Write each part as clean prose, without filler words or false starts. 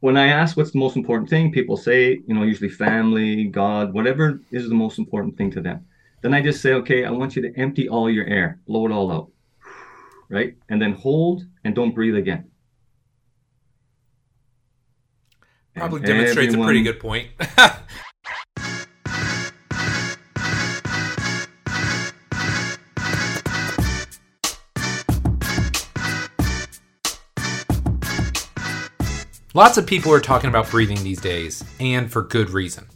when I ask what's the most important thing, people say, you know, usually family, God, whatever is the most important thing to them. Then I just say, okay, I want you to empty all your air, blow it all out, right? And then hold and don't breathe again. Probably demonstrates a pretty good point. Lots of people are talking about breathing these days, and for good reason.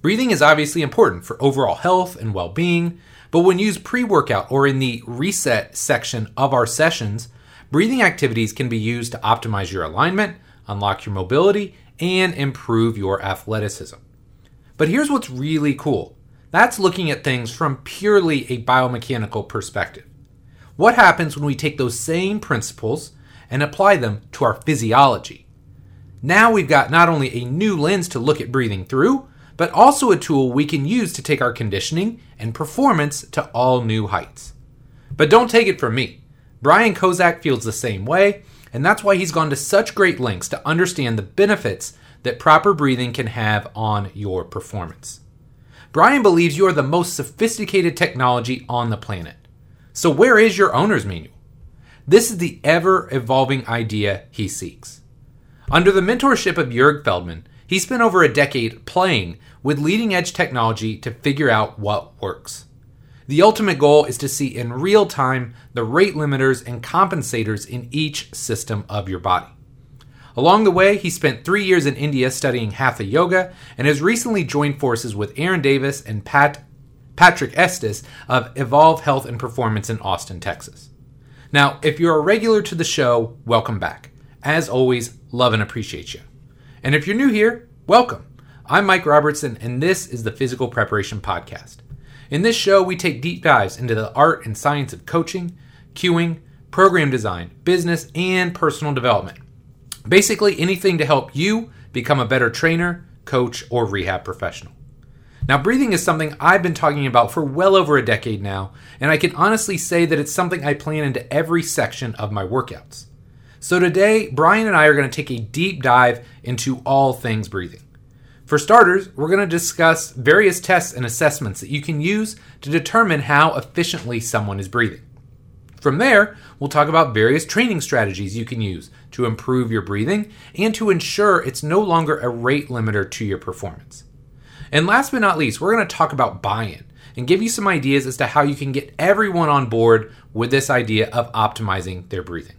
Breathing is obviously important for overall health and well-being, but when used pre-workout or in the reset section of our sessions, breathing activities can be used to optimize your alignment, unlock your mobility, and improve your athleticism. But here's what's really cool. That's looking at things from purely a biomechanical perspective. What happens when we take those same principles and apply them to our physiology? Now we've got not only a new lens to look at breathing through, but also a tool we can use to take our conditioning and performance to all new heights. But don't take it from me. Brian Kozak feels the same way, and that's why he's gone to such great lengths to understand the benefits that proper breathing can have on your performance. Brian believes you are the most sophisticated technology on the planet. So where is your owner's manual? This is the ever-evolving idea he seeks. Under the mentorship of Jürg Feldmann, he spent over a decade playing with leading-edge technology to figure out what works. The ultimate goal is to see in real time the rate limiters and compensators in each system of your body. Along the way, he spent 3 years in India studying Hatha Yoga and has recently joined forces with Aaron Davis and Patrick Estes of Evolve Health and Performance in Austin, Texas. Now, if you're a regular to the show, welcome back. As always, love and appreciate you. And if you're new here, welcome. I'm Mike Robertson, and this is the Physical Preparation Podcast. In this show, we take deep dives into the art and science of coaching, cueing, program design, business, and personal development. Basically, anything to help you become a better trainer, coach, or rehab professional. Now, breathing is something I've been talking about for well over a decade now, and I can honestly say that it's something I plan into every section of my workouts. So today, Brian and I are going to take a deep dive into all things breathing. For starters, we're going to discuss various tests and assessments that you can use to determine how efficiently someone is breathing. From there, we'll talk about various training strategies you can use to improve your breathing and to ensure it's no longer a rate limiter to your performance. And last but not least, we're going to talk about buy-in and give you some ideas as to how you can get everyone on board with this idea of optimizing their breathing.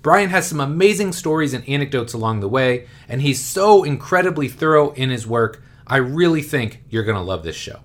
Brian has some amazing stories and anecdotes along the way, and he's so incredibly thorough in his work. I really think you're going to love this show.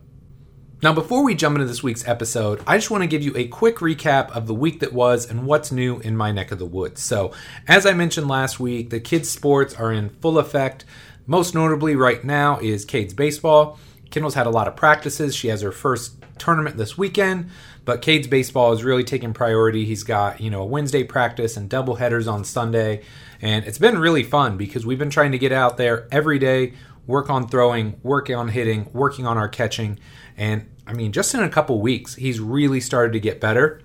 Now, before we jump into this week's episode, I just want to give you a quick recap of the week that was and what's new in my neck of the woods. So, as I mentioned last week, the kids' sports are in full effect. Most notably right now is Cade's baseball. Kendall's had a lot of practices. She has her first tournament this weekend, but Cade's baseball is really taking priority. He's got, a Wednesday practice and double headers on Sunday, and it's been really fun because we've been trying to get out there every day, work on throwing, work on hitting, working on our catching, and just in a couple weeks, he's really started to get better.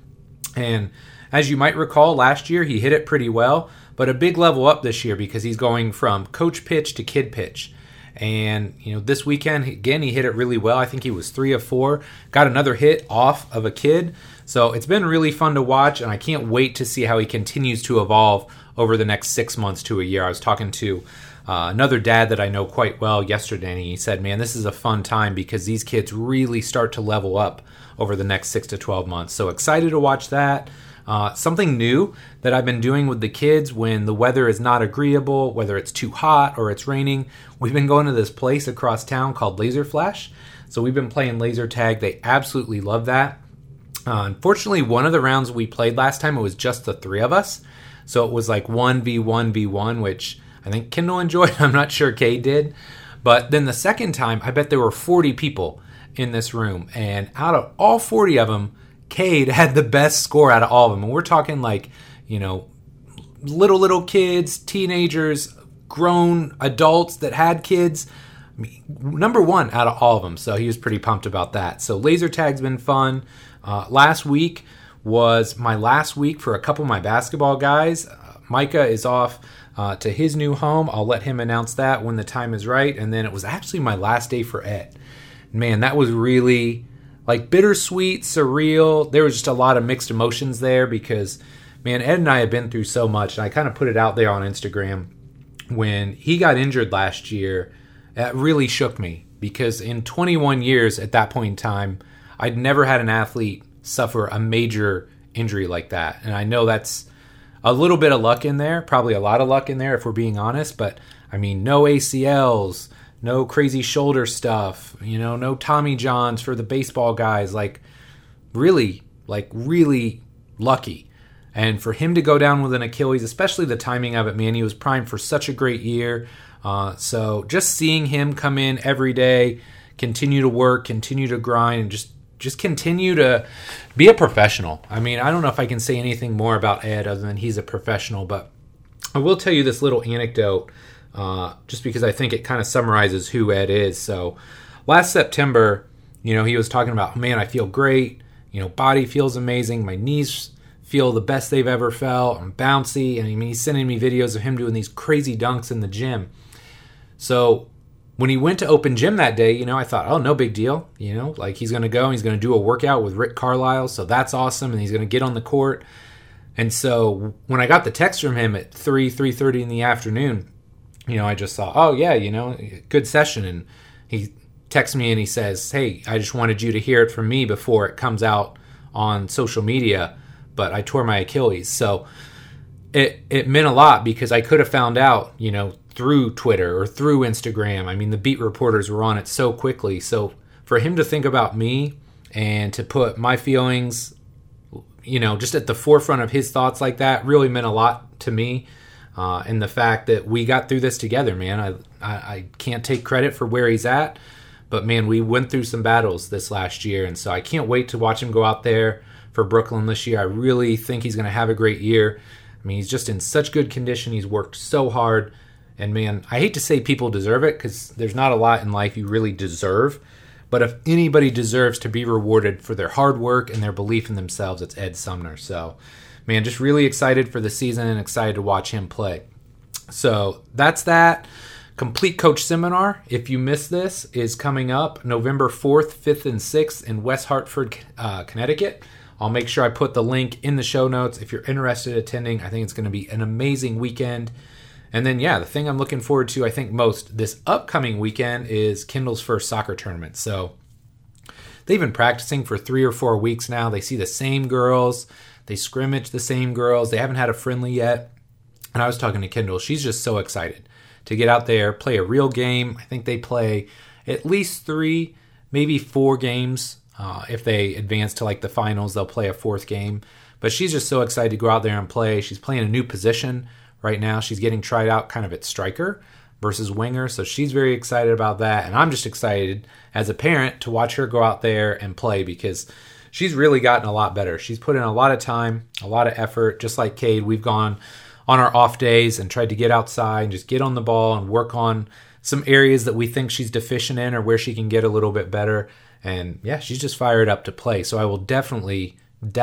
And as you might recall, last year he hit it pretty well, but a big level up this year because he's going from coach pitch to kid pitch. And, this weekend, again, he hit it really well. I think he was 3 of 4, got another hit off of a kid. So it's been really fun to watch, and I can't wait to see how he continues to evolve over the next 6 months to a year. I was talking to another dad that I know quite well yesterday, and he said, man, this is a fun time because these kids really start to level up over the next 6 to 12 months. So excited to watch that. Something new that I've been doing with the kids when the weather is not agreeable, whether it's too hot or it's raining, we've been going to this place across town called Laser Flash. So we've been playing laser tag. They absolutely love that. Unfortunately, one of the rounds we played last time, it was just the 3 of us. So it was like 1v1v1, which I think Kendall enjoyed. I'm not sure Kay did. But then the second time, I bet there were 40 people in this room. And out of all 40 of them, Cade had the best score out of all of them. And we're talking like, little kids, teenagers, grown adults that had kids. #1 out of all of them. So he was pretty pumped about that. So laser tag's been fun. Last week was my last week for a couple of my basketball guys. Micah is off to his new home. I'll let him announce that when the time is right. And then it was actually my last day for Ed. Man, that was really like bittersweet, surreal. There was just a lot of mixed emotions there because, man, Ed and I have been through so much. And I kind of put it out there on Instagram. When he got injured last year, that really shook me because in 21 years at that point in time, I'd never had an athlete suffer a major injury like that. And I know that's a little bit of luck in there, probably a lot of luck in there if we're being honest, but I mean, no ACLs, no crazy shoulder stuff, you know, no Tommy Johns for the baseball guys, like really lucky. And for him to go down with an Achilles, especially the timing of it, man, he was primed for such a great year. So just seeing him come in every day, continue to work, continue to grind, and just continue to be a professional. I mean, I don't know if I can say anything more about Ed other than he's a professional, but I will tell you this little anecdote just because I think it kind of summarizes who Ed is. So last September, you know, he was talking about, man, I feel great. You know, body feels amazing. My knees feel the best they've ever felt. I'm bouncy. And I mean, he's sending me videos of him doing these crazy dunks in the gym. So when he went to open gym that day, you know, I thought, oh, no big deal. You know, like he's going to go and he's going to do a workout with Rick Carlisle. So that's awesome. And he's going to get on the court. And so when I got the text from him at 3:30 in the afternoon, you know, I just saw, oh yeah, you know, good session. And he texts me and he says, hey, I just wanted you to hear it from me before it comes out on social media, but I tore my Achilles. So it meant a lot because I could have found out, you know, through Twitter or through Instagram. I mean, the beat reporters were on it so quickly. So for him to think about me and to put my feelings, you know, just at the forefront of his thoughts like that really meant a lot to me. And the fact that we got through this together, man, I can't take credit for where he's at, but man, we went through some battles this last year. And so I can't wait to watch him go out there for Brooklyn this year. I really think he's going to have a great year. I mean, he's just in such good condition. He's worked so hard. And man, I hate to say people deserve it because there's not a lot in life you really deserve. But if anybody deserves to be rewarded for their hard work and their belief in themselves, it's Ed Sumner. So, man, just really excited for the season and excited to watch him play. So that's that. Complete Coach Seminar, if you missed this, is coming up November 4th, 5th, and 6th in West Hartford, Connecticut. I'll make sure I put the link in the show notes if you're interested in attending. I think it's going to be an amazing weekend. And then, yeah, the thing I'm looking forward to, I think, most this upcoming weekend is Kendall's first soccer tournament. So they've been practicing for 3 or 4 weeks now. They see the same girls. They scrimmage the same girls. They haven't had a friendly yet. And I was talking to Kendall. She's just so excited to get out there, play a real game. I think they play at least 3, maybe 4 games. If they advance to like the finals, they'll play a 4th game. But she's just so excited to go out there and play. She's playing a new position right now. She's getting tried out kind of at striker versus winger. So she's very excited about that. And I'm just excited as a parent to watch her go out there and play because she's really gotten a lot better. She's put in a lot of time, a lot of effort. Just like Cade, we've gone on our off days and tried to get outside and just get on the ball and work on some areas that we think she's deficient in or where she can get a little bit better. And yeah, she's just fired up to play. So I will definitely be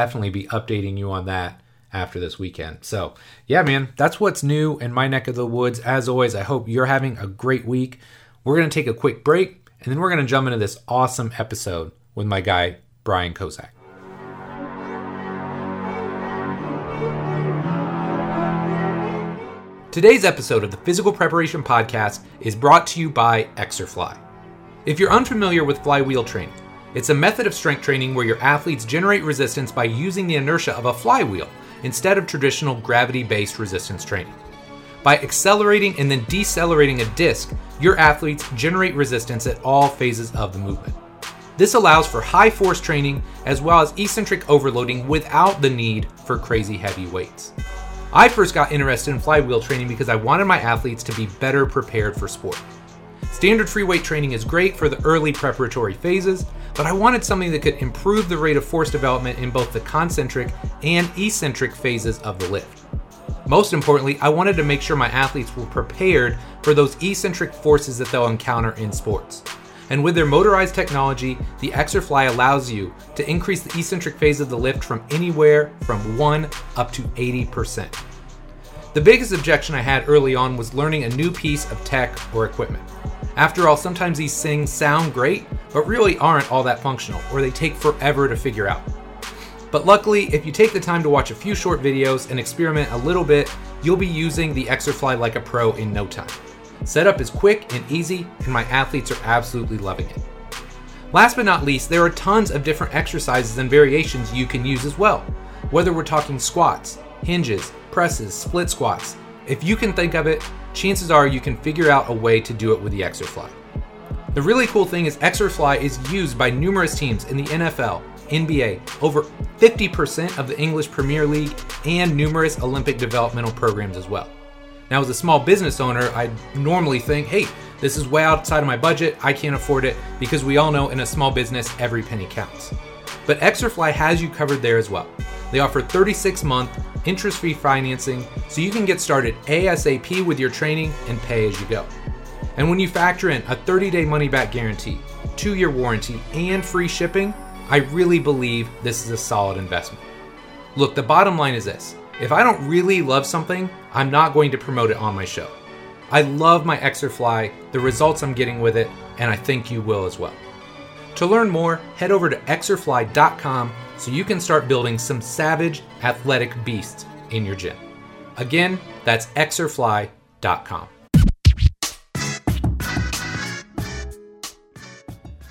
updating you on that after this weekend. So yeah, man, that's what's new in my neck of the woods. As always, I hope you're having a great week. We're going to take a quick break and then we're going to jump into this awesome episode with my guy, Brian Kozak. Today's episode of the Physical Preparation Podcast is brought to you by Exerfly. If you're unfamiliar with flywheel training, it's a method of strength training where your athletes generate resistance by using the inertia of a flywheel instead of traditional gravity-based resistance training. By accelerating and then decelerating a disc, your athletes generate resistance at all phases of the movement. This allows for high force training as well as eccentric overloading without the need for crazy heavy weights. I first got interested in flywheel training because I wanted my athletes to be better prepared for sport. Standard free weight training is great for the early preparatory phases, but I wanted something that could improve the rate of force development in both the concentric and eccentric phases of the lift. Most importantly, I wanted to make sure my athletes were prepared for those eccentric forces that they'll encounter in sports. And with their motorized technology, the Exerfly allows you to increase the eccentric phase of the lift from anywhere from 1% up to 80%. The biggest objection I had early on was learning a new piece of tech or equipment. After all, sometimes these things sound great, but really aren't all that functional, or they take forever to figure out. But luckily, if you take the time to watch a few short videos and experiment a little bit, you'll be using the Exerfly like a pro in no time. Setup is quick and easy, and my athletes are absolutely loving it. Last but not least, there are tons of different exercises and variations you can use as well. Whether we're talking squats, hinges, presses, split squats, if you can think of it, chances are you can figure out a way to do it with the Exerfly. The really cool thing is Exerfly is used by numerous teams in the NFL, NBA, over 50% of the English Premier League, and numerous Olympic developmental programs as well. Now, as a small business owner, I normally think, hey, this is way outside of my budget, I can't afford it, because we all know in a small business, every penny counts. But Exerfly has you covered there as well. They offer 36-month interest-free financing, so you can get started ASAP with your training and pay as you go. And when you factor in a 30-day money-back guarantee, 2-year warranty, and free shipping, I really believe this is a solid investment. Look, the bottom line is this. If I don't really love something, I'm not going to promote it on my show. I love my Exerfly, the results I'm getting with it, and I think you will as well. To learn more, head over to exerfly.com so you can start building some savage athletic beasts in your gym. Again, that's exerfly.com.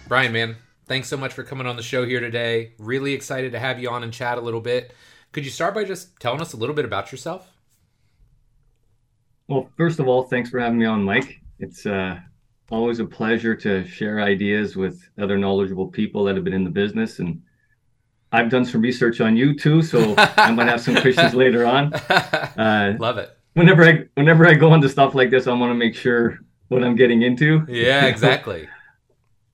Brian, man, thanks so much for coming on the show here today. Really excited to have you on and chat a little bit. Could you start by just telling us a little bit about yourself? Well, first of all, thanks for having me on, Mike. It's always a pleasure to share ideas with other knowledgeable people that have been in the business, and I've done some research on you too, so I might have some questions later on. Love it. Whenever I go into stuff like this, I want to make sure what I'm getting into. Yeah, exactly.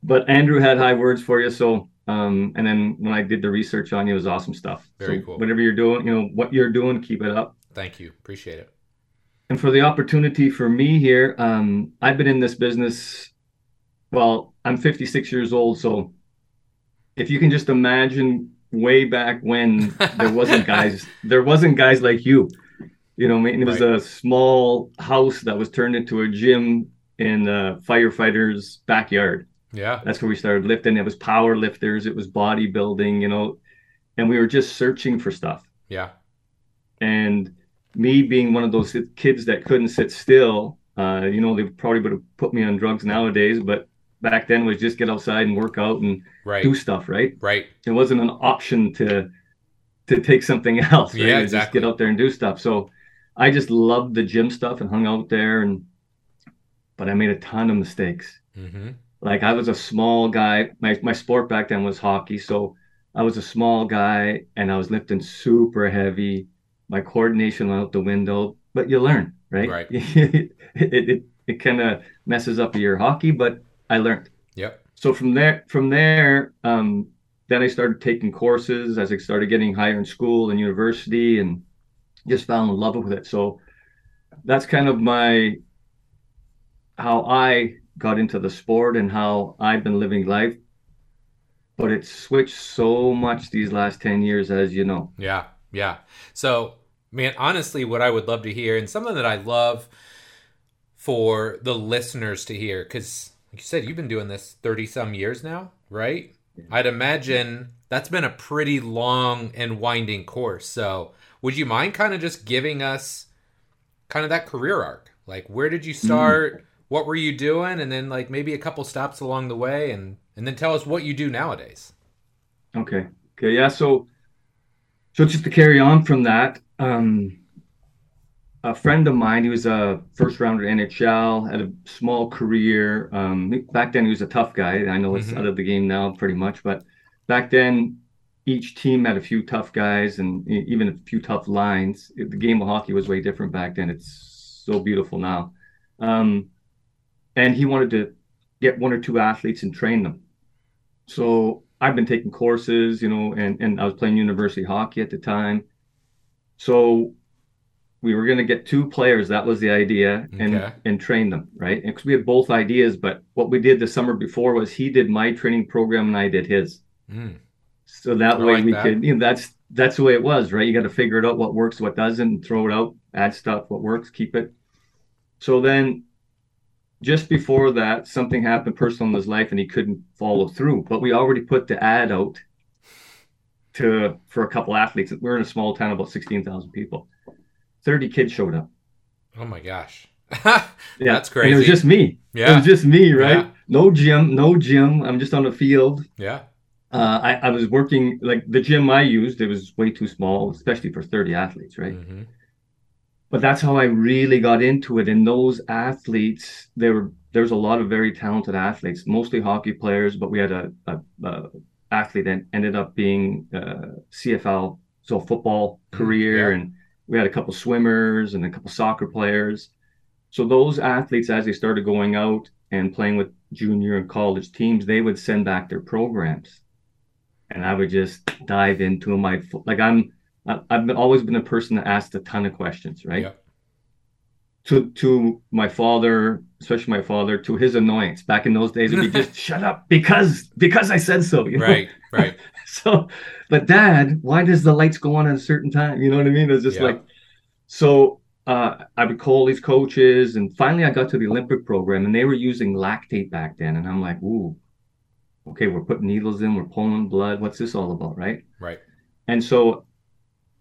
But Andrew had high words for you, so and then when I did the research on you, it was awesome stuff. Very cool. Whatever you're doing, what you're doing, keep it up. Thank you. Appreciate it. And for the opportunity for me here, I've been in this business, well, I'm 56 years old, so if you can just imagine way back when there wasn't guys like you, it was right. A small house that was turned into a gym in a firefighter's backyard. Yeah. That's where we started lifting. It was power lifters. It was bodybuilding, and we were just searching for stuff. Yeah. And me being one of those kids that couldn't sit still, they probably would have put me on drugs nowadays, but back then was just get outside and work out and do stuff, right? Right. It wasn't an option to take something else, right? Yeah, exactly. Just get out there and do stuff. So I just loved the gym stuff and hung out there, but I made a ton of mistakes. Mm-hmm. Like I was a small guy. My sport back then was hockey. So I was a small guy and I was lifting super heavy. My coordination went out the window, but you learn, right? Right. It kind of messes up your hockey, but I learned. Yep. So from there, then I started taking courses as I started getting higher in school and university and just fell in love with it. So that's kind of how I got into the sport and how I've been living life, but it's switched so much these last 10 years, as you know. Yeah. Yeah. So, man, honestly, what I would love to hear, and something that I love for the listeners to hear, because like you said, you've been doing this 30 some years now, right? Yeah. I'd imagine that's been a pretty long and winding course. So would you mind kind of just giving us kind of that career arc? Like, where did you start? Mm-hmm. What were you doing? And then like maybe a couple stops along the way and then tell us what you do nowadays. Okay. Yeah. So just to carry on from that, a friend of mine, he was a first-rounder NHL, had a small career. Back then, he was a tough guy. I know it's out of the game now pretty much, but back then, each team had a few tough guys and even a few tough lines. The game of hockey was way different back then. It's so beautiful now. And he wanted to get one or two athletes and train them. So I've been taking courses, and I was playing university hockey at the time. So we were going to get two players. That was the idea, and train them, right? Because we had both ideas, but what we did the summer before was he did my training program and I did his. Mm. So that way we could, that's the way it was, right? You got to figure it out what works, what doesn't, and throw it out add stuff, what works, keep it. So then just before that, something happened personal in his life and he couldn't follow through. But we already put the ad out for a couple athletes. We're in a small town, about 16,000 people. 30 kids showed up. Oh my gosh. Yeah. That's crazy. And it was just me. Yeah. It was just me, right? Yeah. No gym. I'm just on a field. Yeah. I was working, like the gym I used, it was way too small, especially for 30 athletes, right? Mm-hmm. But that's how I really got into it. And those athletes, there's a lot of very talented athletes, mostly hockey players, but we had a athlete that ended up being CFL, so football career, yeah. And we had a couple swimmers and a couple soccer players. So those athletes, as they started going out and playing with junior and college teams, they would send back their programs. And I would just dive into my, like I've always been a person that asked a ton of questions, right? Yep. To my father, especially my father, to his annoyance. Back in those days, it'd be just shut up because I said so. You know? Right. So, but Dad, why does the lights go on at a certain time? You know what I mean? It's just like, so I would call these coaches, and finally I got to the Olympic program, and they were using lactate back then, and I'm like, ooh. Okay, we're putting needles in, we're pulling blood. What's this all about, right? Right. And so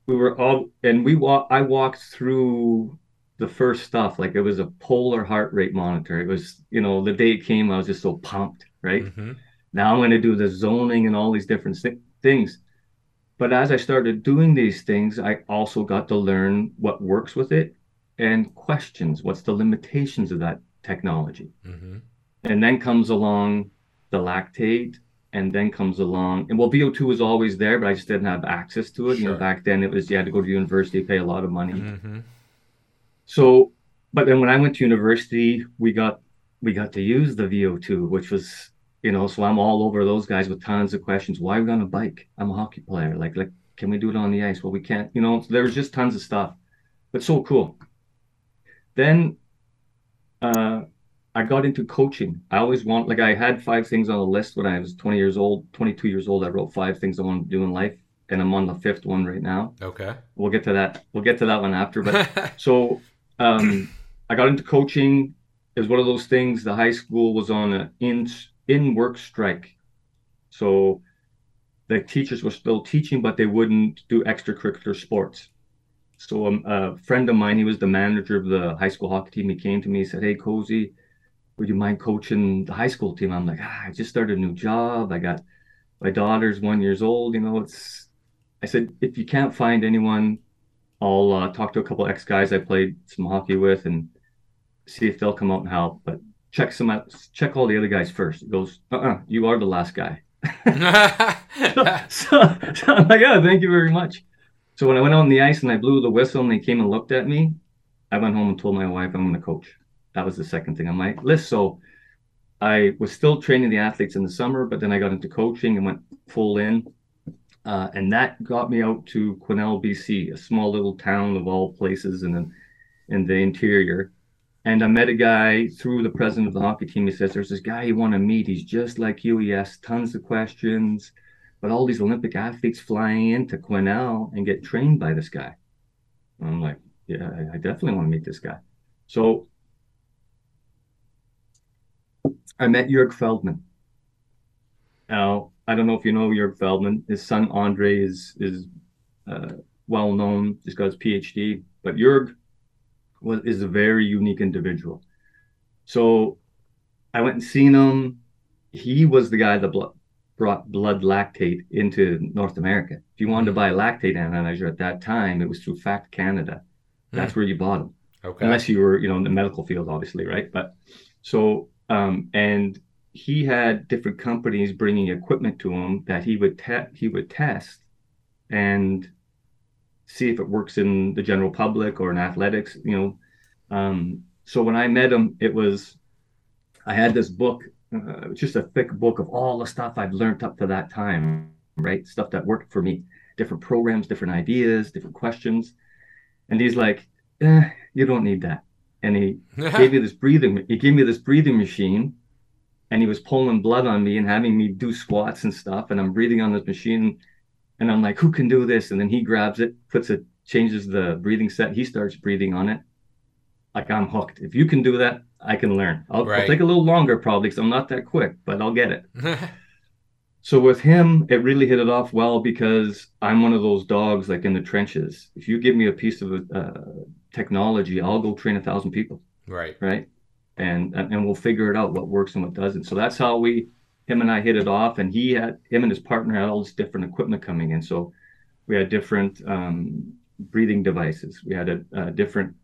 we were all, and I walked through the first stuff. Like it was a polar heart rate monitor. It was, you know, the day it came, I was just so pumped, right? Mm-hmm. Now I'm going to do the zoning and all these different things. But as I started doing these things, I also got to learn what works with it and questions. What's the limitations of that technology? Mm-hmm. And then comes along the lactate, and then comes along, and well, VO2 was always there, but I just didn't have access to it. Sure. You know, back then it was, you had to go to university, pay a lot of money. Mm-hmm. So, but then when I went to university, we got to use the VO2, which was, you know, so I'm all over those guys with tons of questions. Why are we on a bike? I'm a hockey player. Like, can we do it on the ice? Well, we can't, you know, so there was just tons of stuff, but so cool. Then, I got into coaching. I had 5 things on the list when I was 22 years old. I wrote 5 things I wanted to do in life, and I'm on the 5th one right now. Okay. We'll get to that one after. But so I got into coaching. It was one of those things. The high school was on an in-work strike. So the teachers were still teaching, but they wouldn't do extracurricular sports. So a friend of mine, he was the manager of the high school hockey team. He came to me, he said, "Hey, Cozy, would you mind coaching the high school team?" I'm like, I just started a new job. I got my daughter's 1 year old. You know, I said, if you can't find anyone, I'll talk to a couple ex guys I played some hockey with and see if they'll come out and help. But check all the other guys first. He goes, you are the last guy. So I'm like, yeah, thank you very much. So when I went on the ice and I blew the whistle and they came and looked at me, I went home and told my wife I'm going to coach. That was the second thing on my list. So I was still training the athletes in the summer, but then I got into coaching and went full in. And that got me out to Quesnel, BC, a small little town of all places in the interior. And I met a guy through the president of the hockey team. He says, there's this guy you want to meet. He's just like you. He asks tons of questions. But all these Olympic athletes flying into Quesnel and get trained by this guy. And I'm like, yeah, I definitely want to meet this guy. So I met Jürg Feldmann. Now, I don't know if you know Jürg Feldmann. His son, Andre, is well-known. He's got his PhD. But Jürg is a very unique individual. So I went and seen him. He was the guy that brought blood lactate into North America. If you wanted to buy a lactate analyzer at that time, it was through Fact Canada. That's where you bought them. Okay. Unless you were, you know, in the medical field, obviously, right? But so... and he had different companies bringing equipment to him that he would test and see if it works in the general public or in athletics, you know. So when I met him, I had this book, just a thick book of all the stuff I'd learned up to that time, right? Stuff that worked for me, different programs, different ideas, different questions. And he's like, you don't need that. And he gave me this breathing machine, and he was pulling blood on me and having me do squats and stuff. And I'm breathing on this machine, and I'm like, who can do this? And then he grabs it, puts a changes the breathing set, he starts breathing on it, like I'm hooked. If you can do that, I can learn. I'll take a little longer probably because I'm not that quick, but I'll get it. So with him, it really hit it off well because I'm one of those dogs like in the trenches. If you give me a piece of technology, I'll go train 1,000 people. Right. And we'll figure it out what works and what doesn't. So that's how him and I hit it off. And him and his partner had all this different equipment coming in. So we had different breathing devices. We had a different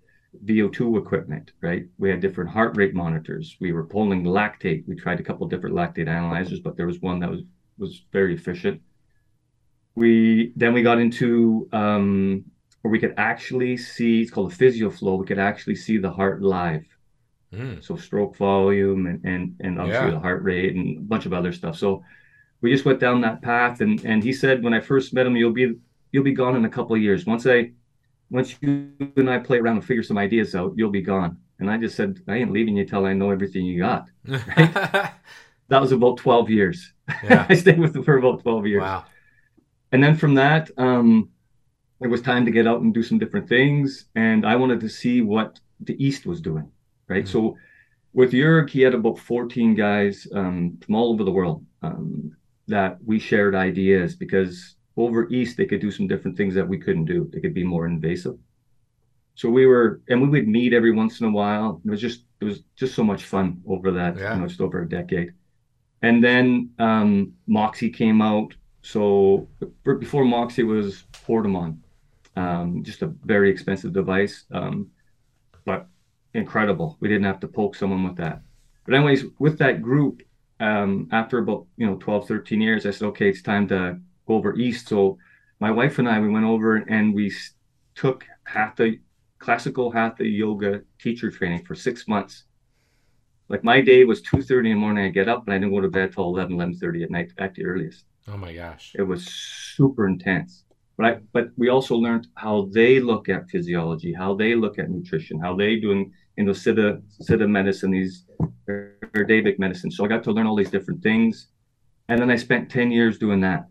VO2 equipment, right? We had different heart rate monitors. We were pulling lactate. We tried a couple different lactate analyzers, but there was one that was very efficient. Then we got into where we could actually see, it's called a Physio Flow. We could actually see the heart live. So stroke volume and obviously the heart rate and a bunch of other stuff. So we just went down that path. And he said, when I first met him, you'll be gone in a couple of years. Once you and I play around and figure some ideas out, you'll be gone. And I just said, I ain't leaving you till I know everything you got. Right? That was about 12 years. Yeah. I stayed with him for about 12 years. Wow. And then from that, it was time to get out and do some different things. And I wanted to see what the East was doing. Right. Mm-hmm. So with Jürg, he had about 14 guys from all over the world that we shared ideas, because over East, they could do some different things that we couldn't do. They could be more invasive. So we would meet every once in a while. It was just so much fun over that, just over a decade. And then Moxie came out. So before Moxie was Portemon, just a very expensive device. But incredible. We didn't have to poke someone with that. But anyways, with that group, after about 12, 13 years, I said, okay, it's time to go over East. So my wife and I, we went over and we took classical Hatha Yoga teacher training for 6 months. Like my day was 2:30 in the morning. I get up and I didn't go to bed till 11:30 at night at the earliest. Oh my gosh. It was super intense. But we also learned how they look at physiology, how they look at nutrition, how they doing Siddha medicine, these Ayurvedic medicine. So I got to learn all these different things. And then I spent 10 years doing that,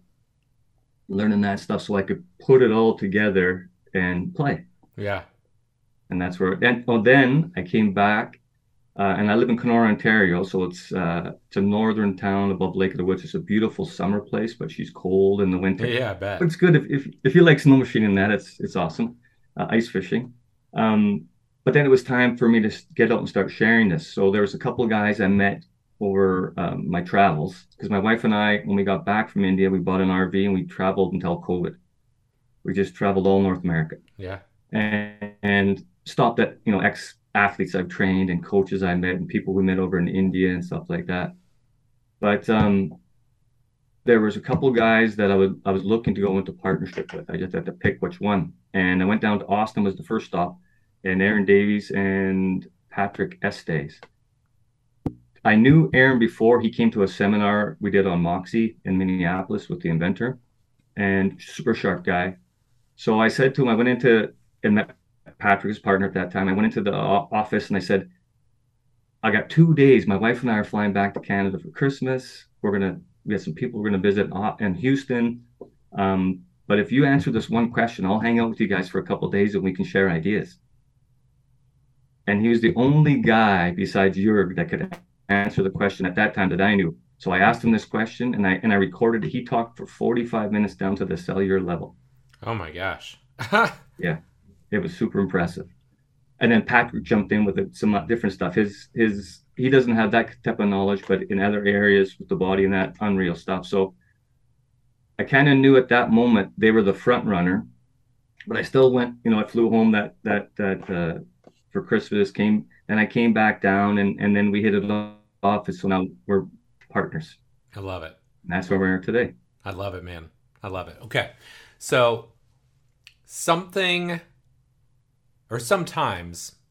learning that stuff so I could put it all together and play. Yeah. And that's where, then I came back and I live in Kenora, Ontario. So it's a northern town above Lake of the Woods. It's a beautiful summer place, but she's cold in the winter. Yeah, I bet. But it's good. If you like snow machining, it's awesome. Ice fishing. But then it was time for me to get out and start sharing this. So there was a couple of guys I met over my travels, because my wife and I, when we got back from India, we bought an RV and we traveled until COVID. We just traveled all North America. Yeah. And stopped at, ex-athletes I've trained and coaches I met and people we met over in India and stuff like that. But there was a couple of guys that I was looking to go into partnership with. I just had to pick which one. And I went down to Austin was the first stop. And Aaron Davis and Patrick Estes. I knew Aaron before he came to a seminar we did on Moxie in Minneapolis with the inventor, and super sharp guy. So I said to him, I went into and met Patrick's partner at that time. I went into the office and I said, I got 2 days. My wife and I are flying back to Canada for Christmas. We have some people we're going to visit in Houston. But if you answer this one question, I'll hang out with you guys for a couple of days and we can share ideas. And he was the only guy besides Jürg that could answer the question at that time that I knew. So I asked him this question and I recorded it. He talked for 45 minutes down to the cellular level. Oh my gosh. Yeah. It was super impressive. And then Patrick jumped in with some different stuff. He doesn't have that type of knowledge, but in other areas with the body and that unreal stuff. So I kind of knew at that moment they were the front runner, but I still went, I flew home that for Christmas, and I came back down and then we hit it off. So now we're partners. I love it. And that's where we are today. I love it, man. I love it. Okay. So sometimes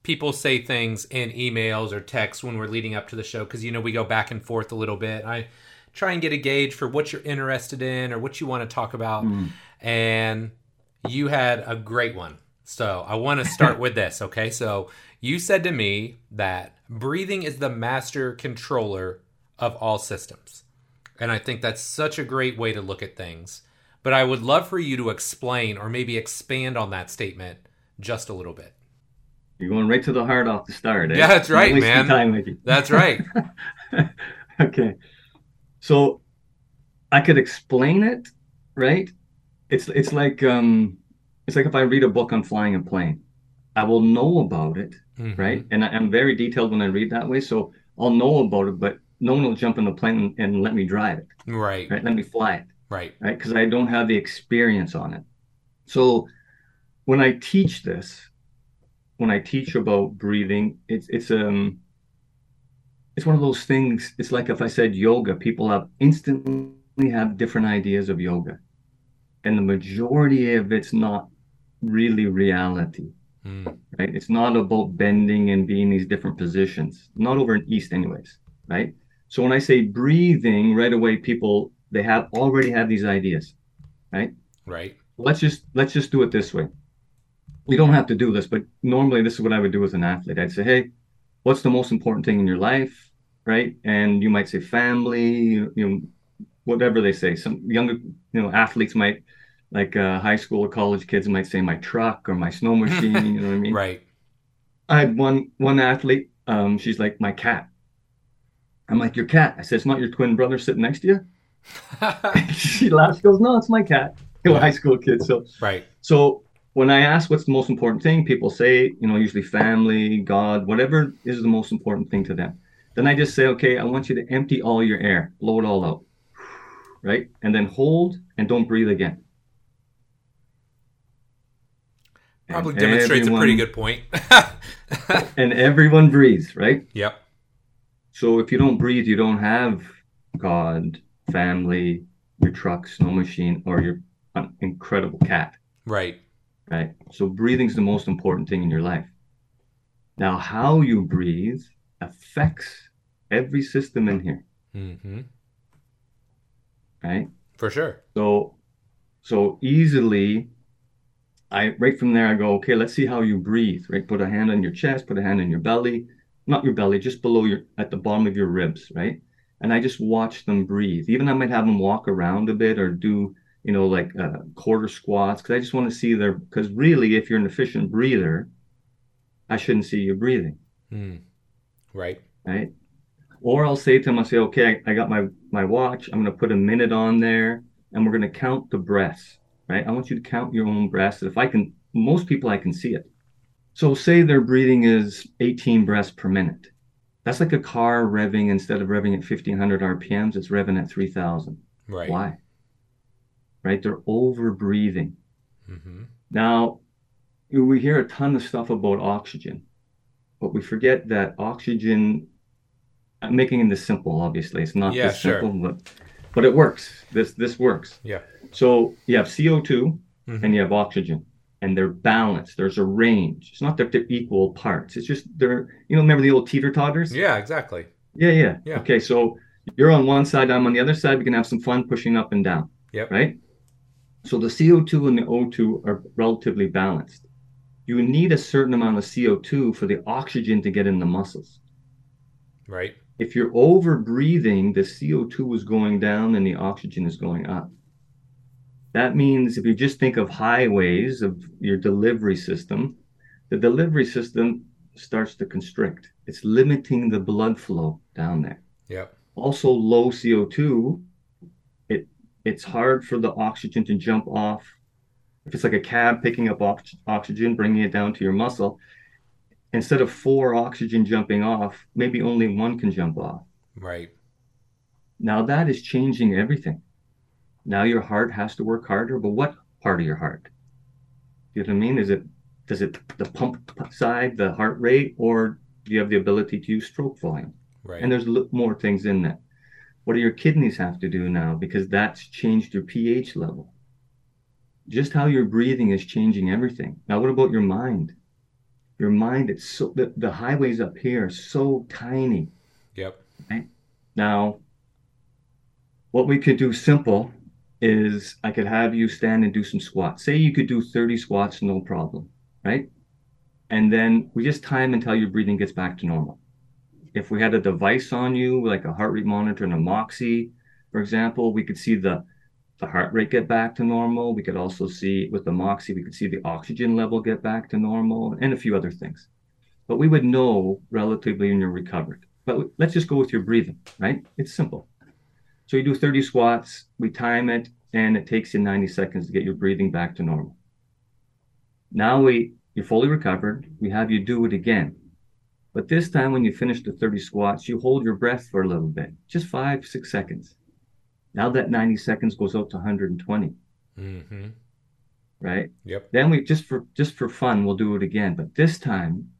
people say things in emails or texts when we're leading up to the show. 'Cause we go back and forth a little bit. I try and get a gauge for what you're interested in or what you want to talk about. And you had a great one. So I want to start with this, okay? So you said to me that breathing is the master controller of all systems. And I think that's such a great way to look at things. But I would love for you to explain or maybe expand on that statement just a little bit. You're going right to the heart off the start. Eh? Yeah, that's right, man. Time with you. That's right. Okay. So I could explain it, right? It's like if I read a book on flying a plane, I will know about it, mm-hmm. right? And I'm very detailed when I read that way. So I'll know about it, but no one will jump in the plane and let me drive it. Right. Let me fly it. Right. Because I don't have the experience on it. So when I teach this, when I teach about breathing, it's one of those things. It's like if I said yoga, people instantly have different ideas of yoga. And the majority of it's not really reality, right? It's not about bending and being in these different positions, not over in East anyways, right? So when I say breathing, right away, people, they already have these ideas, right? Right. Let's just do it this way. You don't have to do this, but normally this is what I would do as an athlete. I'd say, hey, what's the most important thing in your life, right? And you might say family, you know, whatever they say. Some younger, athletes might, like high school or college kids might say my truck or my snow machine, you know what I mean? Right. I had one athlete, she's like, my cat. I'm like, your cat? I said, it's not your twin brother sitting next to you? She laughs, goes, no, it's my cat. You know, high school kids. So, right. So when I ask what's the most important thing, people say, usually family, God, whatever is the most important thing to them. Then I just say, okay, I want you to empty all your air, blow it all out. Right? And then hold and don't breathe again. Probably demonstrates a pretty good point. And everyone breathes, right? Yep. So if you don't breathe, you don't have God, family, your truck, snow machine, or your incredible cat. Right. So breathing's the most important thing in your life. Now, how you breathe affects every system in here. Mm-hmm. Right? For sure. So easily, right from there, I go, okay, let's see how you breathe, right? Put a hand on your chest, put a hand on your belly, not your belly, just below at the bottom of your ribs, right? And I just watch them breathe. Even I might have them walk around a bit or do, quarter squats, because I just want to see because really, if you're an efficient breather, I shouldn't see you breathing. Mm. Right? Or I'll say to them, okay, I got my watch. I'm going to put a minute on there, and we're going to count the breaths, right? I want you to count your own breaths. Most people, I can see it. So say their breathing is 18 breaths per minute. That's like a car revving. Instead of revving at 1,500 RPMs, it's revving at 3,000. Right. Why? Right? They're over-breathing. Mm-hmm. Now, we hear a ton of stuff about oxygen, but we forget that oxygen, I'm making this simple, obviously. It's not this simple, but it works. This works. Yeah. So you have CO2 mm-hmm. and you have oxygen, and they're balanced. There's a range. It's not that they're equal parts. It's just they're, remember the old teeter-totters? Yeah, exactly. Yeah. Okay, so you're on one side, I'm on the other side. We can have some fun pushing up and down. Yep. Right? So the CO2 and the O2 are relatively balanced. You need a certain amount of CO2 for the oxygen to get in the muscles. Right. If you're over breathing, the CO2 is going down and the oxygen is going up. That means if you just think of highways of your delivery system, the delivery system starts to constrict. It's limiting the blood flow down there. Yep. Also low CO2, it's hard for the oxygen to jump off. If it's like a cab picking up oxygen, bringing it down to your muscle, instead of 4 oxygen jumping off, maybe only 1 can jump off. Right. Now that is changing everything. Now your heart has to work harder, but what part of your heart? You know what I mean? Does it the pump side, the heart rate, or do you have the ability to use stroke volume? Right. And there's more things in that. What do your kidneys have to do now? Because that's changed your pH level. Just how your breathing is changing everything. Now, what about your mind? Your mind, it's so the highways up here are so tiny. Yep. Right? Now, what we could do simple is I could have you stand and do some squats. Say you could do 30 squats, no problem, right? And then we just time until your breathing gets back to normal. If we had a device on you, like a heart rate monitor and a Moxie, for example, we could see the the heart rate get back to normal. We could also see with the Moxie, we could see the oxygen level get back to normal and a few other things. But we would know relatively when you're recovered. But let's just go with your breathing, right? It's simple. So you do 30 squats, we time it, and it takes you 90 seconds to get your breathing back to normal. Now you're fully recovered. We have you do it again. But this time when you finish the 30 squats, you hold your breath for a little bit, just 5-6 seconds. Now that 90 seconds goes out to 120. Mm-hmm. Right? Yep. Then we just for fun, we'll do it again. But this time,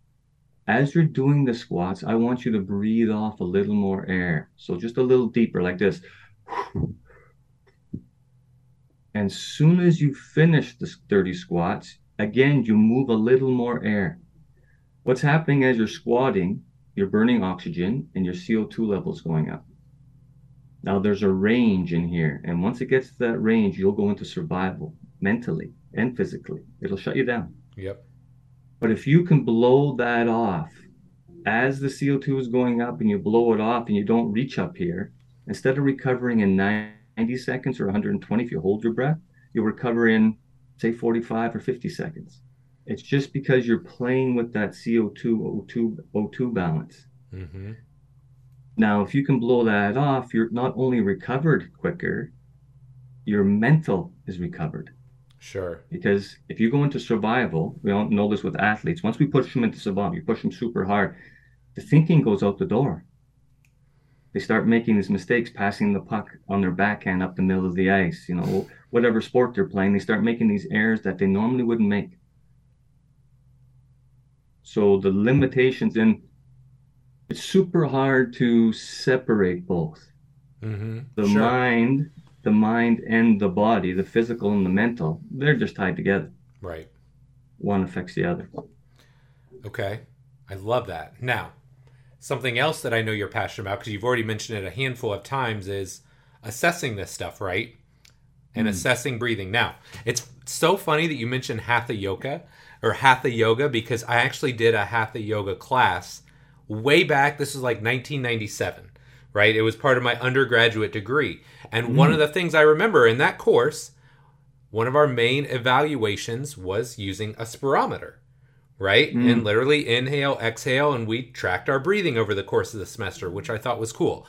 as you're doing the squats, I want you to breathe off a little more air. So just a little deeper like this. And as soon as you finish the 30 squats, again, you move a little more air. What's happening as you're squatting, you're burning oxygen and your CO2 level's going up. Now there's a range in here. And once it gets to that range, you'll go into survival mentally and physically. It'll shut you down. Yep. But if you can blow that off as the CO2 is going up and you blow it off and you don't reach up here, instead of recovering in 90 seconds or 120, if you hold your breath, you'll recover in, say, 45 or 50 seconds. It's just because you're playing with that CO2, O2 balance. Mm-hmm. Now, if you can blow that off, you're not only recovered quicker, your mental is recovered. Sure. Because if you go into survival, we all know this with athletes, once we push them into survival, you push them super hard, the thinking goes out the door. They start making these mistakes, passing the puck on their backhand up the middle of the ice, you know, whatever sport they're playing, they start making these errors that they normally wouldn't make. So the limitations, and it's super hard to separate both. Mm-hmm. The sure. The mind and the body, the physical and the mental, they're just tied together. Right. One affects the other. Okay. I love that. Now, something else that I know you're passionate about, because you've already mentioned it a handful of times, is assessing this stuff, right? And assessing breathing. Now, it's so funny that you mentioned Hatha Yoga, because I actually did a Hatha Yoga class way back. This was like 1997. Right? It was part of my undergraduate degree. And one of the things I remember in that course, one of our main evaluations was using a spirometer, right? And literally inhale, exhale, and we tracked our breathing over the course of the semester, which I thought was cool.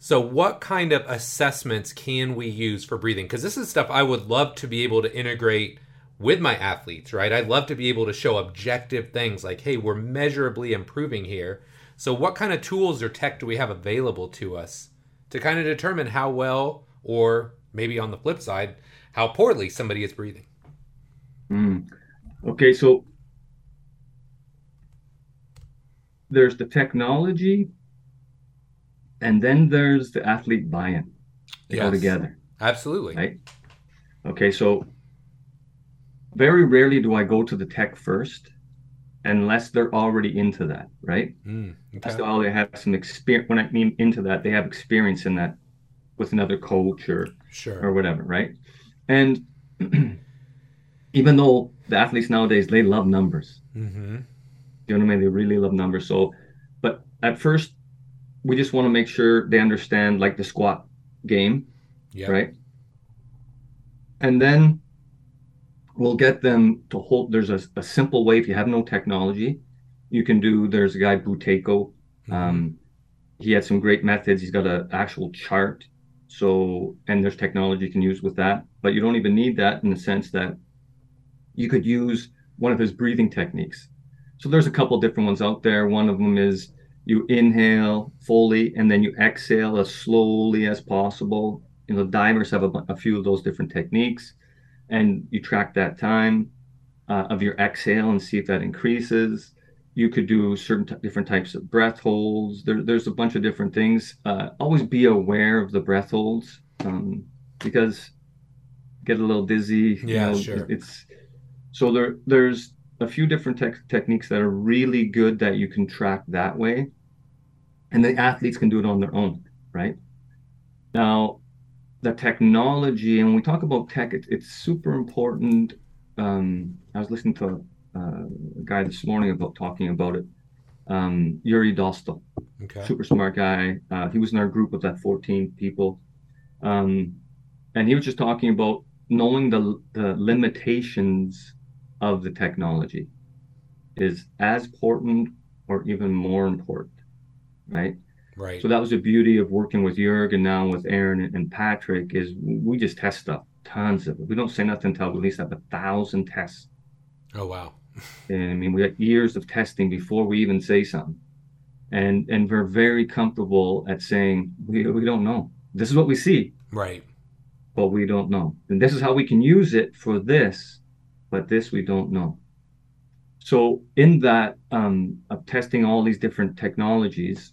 So what kind of assessments can we use for breathing? Because this is stuff I would love to be able to integrate with my athletes, right? I'd love to be able to show objective things like, hey, we're measurably improving here. So what kind of tools or tech do we have available to us to kind of determine how well, or maybe on the flip side, how poorly somebody is breathing? Okay, so there's the technology, and then there's the athlete buy-in. They go together. Absolutely. Right? Okay, so very rarely do I go to the tech first, unless they're already into that, right? Okay. That's how they have some experience. When I mean into that, they have experience in that with another coach or whatever, right? And even though the athletes nowadays, they love numbers. Mm-hmm. You know what I mean? They really love numbers. So, but at first, we just want to make sure they understand like the squat game, right? And then we'll get them to hold. There's a simple way. If you have no technology, you can do. There's a guy, Buteyko. He had some great methods. He's got an actual chart. So, and there's technology you can use with that. But you don't even need that in the sense that you could use one of his breathing techniques. So there's a couple different ones out there. One of them is you inhale fully and then you exhale as slowly as possible. You know, divers have a few of those different techniques. And you track that time of your exhale and see if that increases. You could do certain different types of breath holds. There's a bunch of different things. Always be aware of the breath holds because get a little dizzy. Yeah, you know, sure. So there's a few different techniques that are really good that you can track that way. And the athletes can do it on their own, right? Now, the technology, and when we talk about tech, it's super important. I was listening to a guy this morning talking about it, Yuri Dostal, super smart guy. He was in our group of that 14 people. And he was just talking about knowing the limitations of the technology is as important or even more important, right? Right. So that was the beauty of working with Jürg and now with Aaron and Patrick is we just test stuff, tons of it. We don't say nothing until we at least have 1,000 tests. Oh, wow. And I mean, we got years of testing before we even say something. And we're very comfortable at saying, we don't know. This is what we see. Right. But we don't know. And this is how we can use it for this, but this we don't know. So in that, of testing all these different technologies,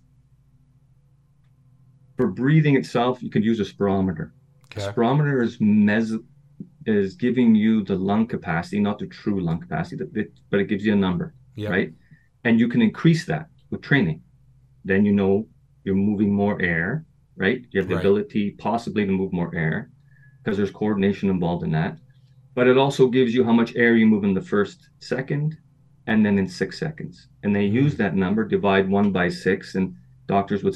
for breathing itself, you could use a spirometer. Okay. A spirometer is giving you the lung capacity, not the true lung capacity, but it gives you a number, yep. Right? And you can increase that with training. Then you know you're moving more air, right? You have the ability possibly to move more air because there's coordination involved in that. But it also gives you how much air you move in the first second and then in 6 seconds. And they use that number, divide 1 by 6, and doctors would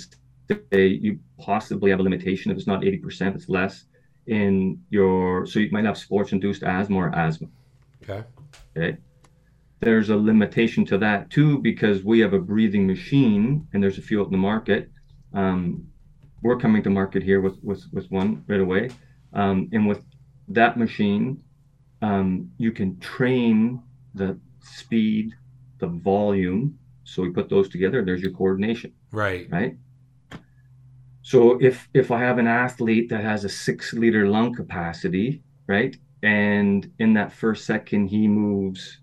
say you possibly have a limitation. If it's not 80%, it's less in your, so you might have sports-induced asthma or asthma. Okay. There's a limitation to that too, because we have a breathing machine and there's a few out in the market. We're coming to market here with one right away. And with that machine, you can train the speed, the volume. So we put those together. There's your coordination. Right. So if I have an athlete that has a 6-liter lung capacity, right, and in that first second he moves,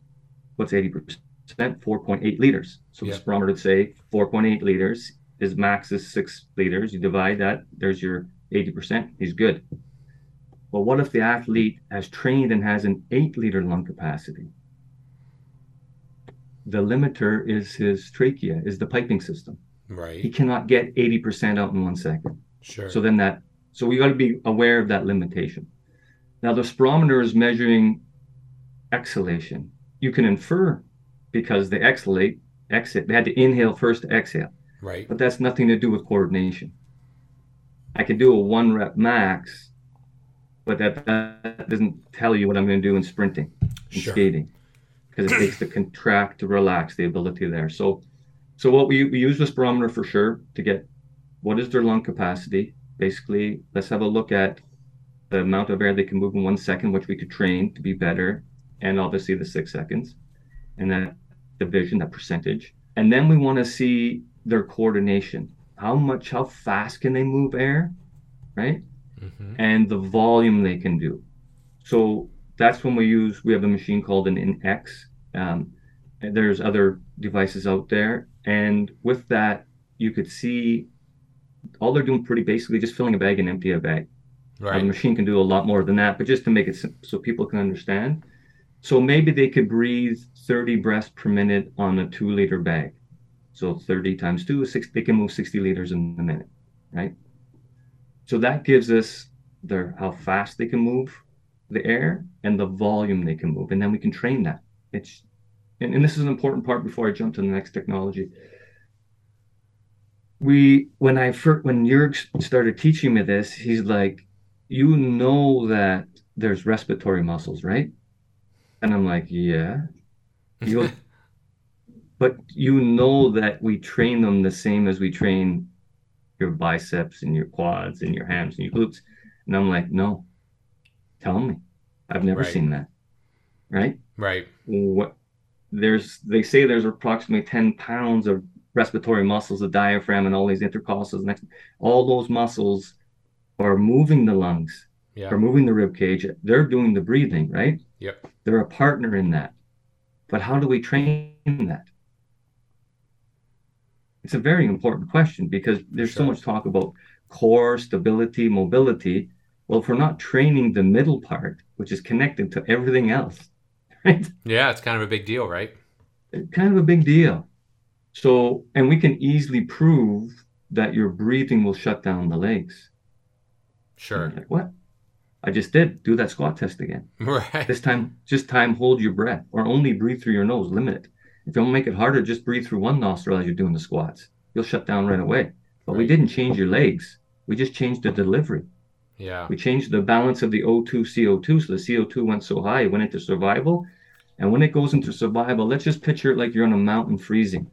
what's 80%? 4.8 liters. So the spirometer would say 4.8 liters. His max is 6 liters. You divide that. There's your 80%. He's good. Well, what if the athlete has trained and has an 8-liter lung capacity? The limiter is his trachea, is the piping system. Right. He cannot get 80% out in 1 second. Sure. So then so we got to be aware of that limitation. Now the spirometer is measuring exhalation. You can infer because they exit. They had to inhale first to exhale. Right. But that's nothing to do with coordination. I can do a 1 rep max, but that doesn't tell you what I'm going to do in sprinting and skating because it takes the contract to relax, the ability there. So what we use the spirometer for sure to get what is their lung capacity. Basically, let's have a look at the amount of air they can move in 1 second, which we could train to be better, and obviously the 6 seconds, and that division, that percentage. And then we want to see their coordination. How fast can they move air, right? Mm-hmm. And the volume they can do. So that's when we have a machine called an NX. There's other devices out there. And with that, you could see all they're doing pretty basically just filling a bag and empty a bag. Right. The machine can do a lot more than that, but just to make it simple so people can understand. So maybe they could breathe 30 breaths per minute on a 2-liter bag. So 30 times 2 is 6. They can move 60 liters in a minute, right? So that gives us how fast they can move the air and the volume they can move. And then we can train that. And this is an important part before I jump to the next technology. When Jürg started teaching me this, he's like, you know that there's respiratory muscles, right? And I'm like, yeah. He goes, but you know that we train them the same as we train your biceps and your quads and your hams and your glutes. And I'm like, no, tell me. I've never seen that. Right. They say there's approximately 10 pounds of respiratory muscles, the diaphragm and all these intercostals. All those muscles are moving the lungs, are moving the rib cage. They're doing the breathing, right? Yep. They're a partner in that. But how do we train that? It's a very important question because there's so much talk about core, stability, mobility. Well, if we're not training the middle part, which is connected to everything else, right? Yeah, it's kind of a big deal, right? Kind of a big deal. So, and we can easily prove that your breathing will shut down the legs. Sure. Like, what? I just did. Do that squat test again. Right. This time, hold your breath or only breathe through your nose. Limit it. If you don't make it harder, just breathe through one nostril as you're doing the squats. You'll shut down right away. But we didn't change your legs. We just changed the delivery. Yeah. We changed the balance of the O2, CO2. So the CO2 went so high, it went into survival. And when it goes into survival, let's just picture it like you're on a mountain freezing.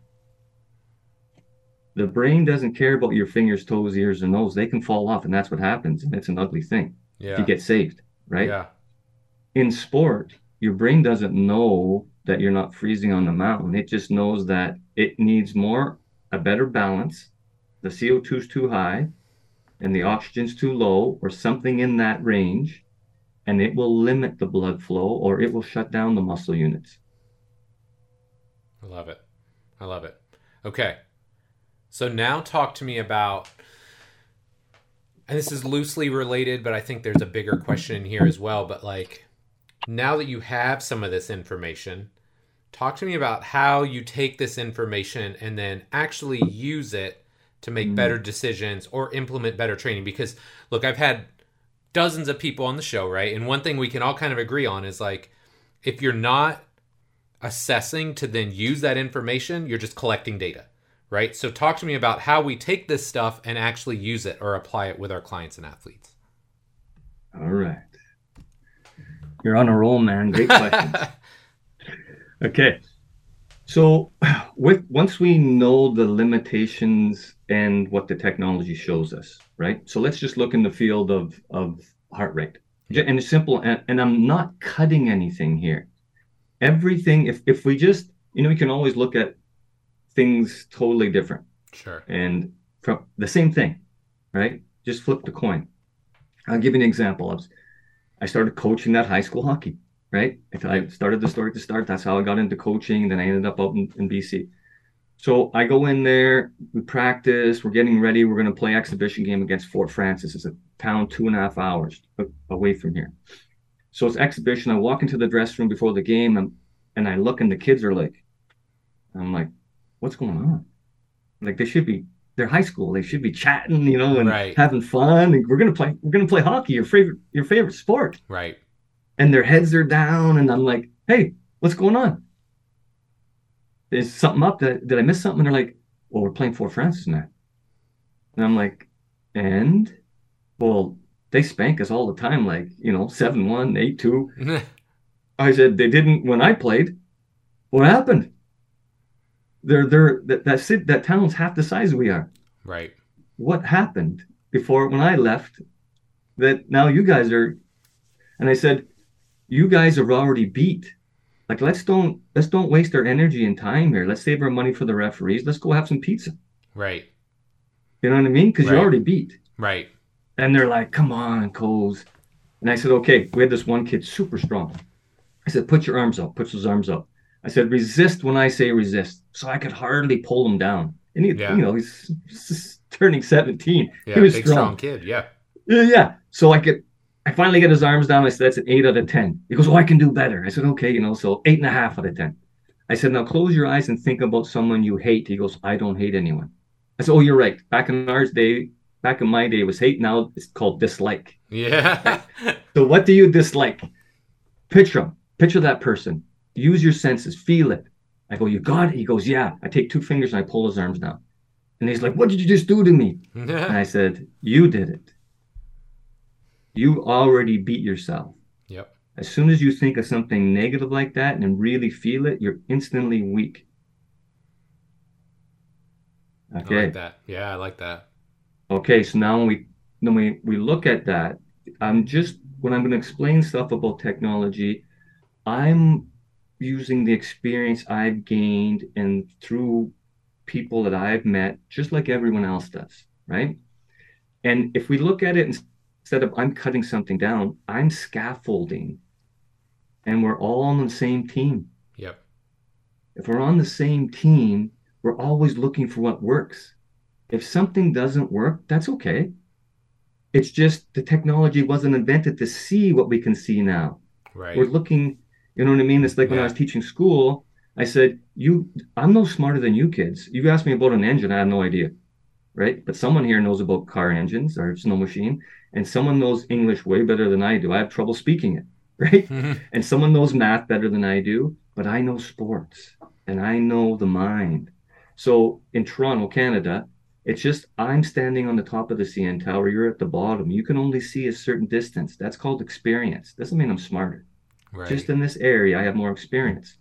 The brain doesn't care about your fingers, toes, ears, and nose. They can fall off, and that's what happens. And it's an ugly thing. Yeah. If you get saved, right? Yeah. In sport, your brain doesn't know that you're not freezing on the mountain. It just knows that it needs a better balance. The CO2's too high and the oxygen's too low, or something in that range, and it will limit the blood flow, or it will shut down the muscle units. I love it. Okay. So now talk to me about, and this is loosely related, but I think there's a bigger question in here as well, but like, now that you have some of this information, talk to me about how you take this information and then actually use it to make better decisions or implement better training. Because look, I've had dozens of people on the show, right? And one thing we can all kind of agree on is like, if you're not assessing to then use that information, you're just collecting data, right? So talk to me about how we take this stuff and actually use it or apply it with our clients and athletes. All right. You're on a roll, man. Great questions. Okay. So once we know the limitations and what the technology shows us, right? So let's just look in the field of heart rate. And it's simple, and I'm not cutting anything here. Everything, if we just, we can always look at things totally different. Sure. And from the same thing, right? Just flip the coin. I'll give you an example. I started coaching that high school hockey, right? I started the story at the start. That's how I got into coaching. Then I ended up out in BC. So I go in there, we practice, we're getting ready. We're going to play exhibition game against Fort Frances. It's a town 2.5 hours away from here. So it's exhibition. I walk into the dressing room before the game and I look and the kids are like, I'm like, what's going on? Like they're high school. They should be chatting, and right. Having fun. And we're gonna play hockey, your favorite sport. Right. And their heads are down, and I'm like, hey, what's going on? There's something up. Did I miss something? And they're like, well, we're playing Fort Frances now. And I'm like, and? Well, they spank us all the time, 7-1, 8-2. I said, they didn't when I played. What happened? That town's half the size we are. Right. What happened before when I left that now you guys are? And I said, you guys are already beat. Like, let's don't waste our energy and time here. Let's save our money for the referees. Let's go have some pizza. Right. You know what I mean? Because you're already beat. Right. And they're like, come on, Coles. And I said, okay, we had this one kid super strong. I said, put your arms up. Puts his arms up. I said, resist when I say resist. So I could hardly pull him down. And he's turning 17. Yeah, he was big, strong kid. Yeah. Yeah. So I finally get his arms down. I said, that's an 8 out of 10. He goes, oh, I can do better. I said, okay, so 8.5 out of 10. I said, now close your eyes and think about someone you hate. He goes, I don't hate anyone. I said, oh, you're right. Back in my day, it was hate. Now it's called dislike. Yeah. So what do you dislike? Picture him. Picture that person. Use your senses, feel it. I go, you got it? He goes, yeah. I take two fingers and I pull his arms down. And he's like, what did you just do to me? And I said, you did it. You already beat yourself. Yep. As soon as you think of something negative like that and really feel it, you're instantly weak. Okay. I like that. Yeah, I like that. Okay, so now when we look at that, when I'm going to explain stuff about technology, I'm using the experience I've gained and through people that I've met, just like everyone else does, right? And if we look at it, instead of I'm cutting something down, I'm scaffolding, and we're all on the same team. Yep. If we're on the same team, we're always looking for what works. If something doesn't work, that's okay. It's just the technology wasn't invented to see what we can see now. Right. We're looking... You know what I mean? It's like when I was teaching school, I said, I'm no smarter than you kids. You asked me about an engine. I have no idea, right? But someone here knows about car engines or snow machine, and someone knows English way better than I do. I have trouble speaking it, right? Mm-hmm. And someone knows math better than I do, but I know sports, and I know the mind. So in Toronto, Canada, It's just I'm standing on the top of the CN tower. You're at the bottom. You can only see a certain distance. That's called experience. Doesn't mean I'm smarter. Right. Just in this area, I have more experience.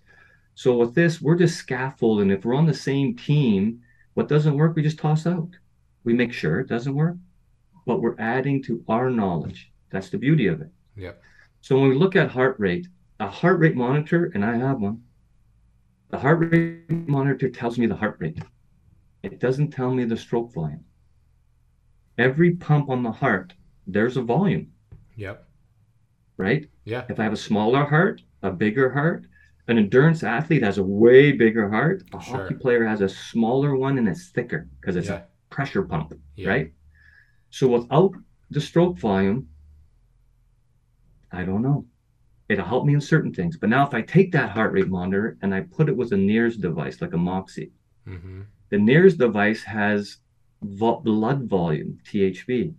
So with this, we're just scaffold. And if we're on the same team, what doesn't work, we just toss out. We make sure it doesn't work, but we're adding to our knowledge. That's the beauty of it. Yep. So when we look at heart rate, a heart rate monitor, and I have one, the heart rate monitor tells me the heart rate. It doesn't tell me the stroke volume. Every pump on the heart, there's a volume. Yep. Right? Yeah. If I have a smaller heart, a bigger heart, an endurance athlete has a way bigger heart. A sure. hockey player has a smaller one and it's thicker because it's yeah. a pressure pump, yeah. right? So without the stroke volume, I don't know. It'll help me in certain things. But now if I take that heart rate monitor and I put it with a NIRS device, like a Moxie, mm-hmm. the NIRS device has blood volume, THV.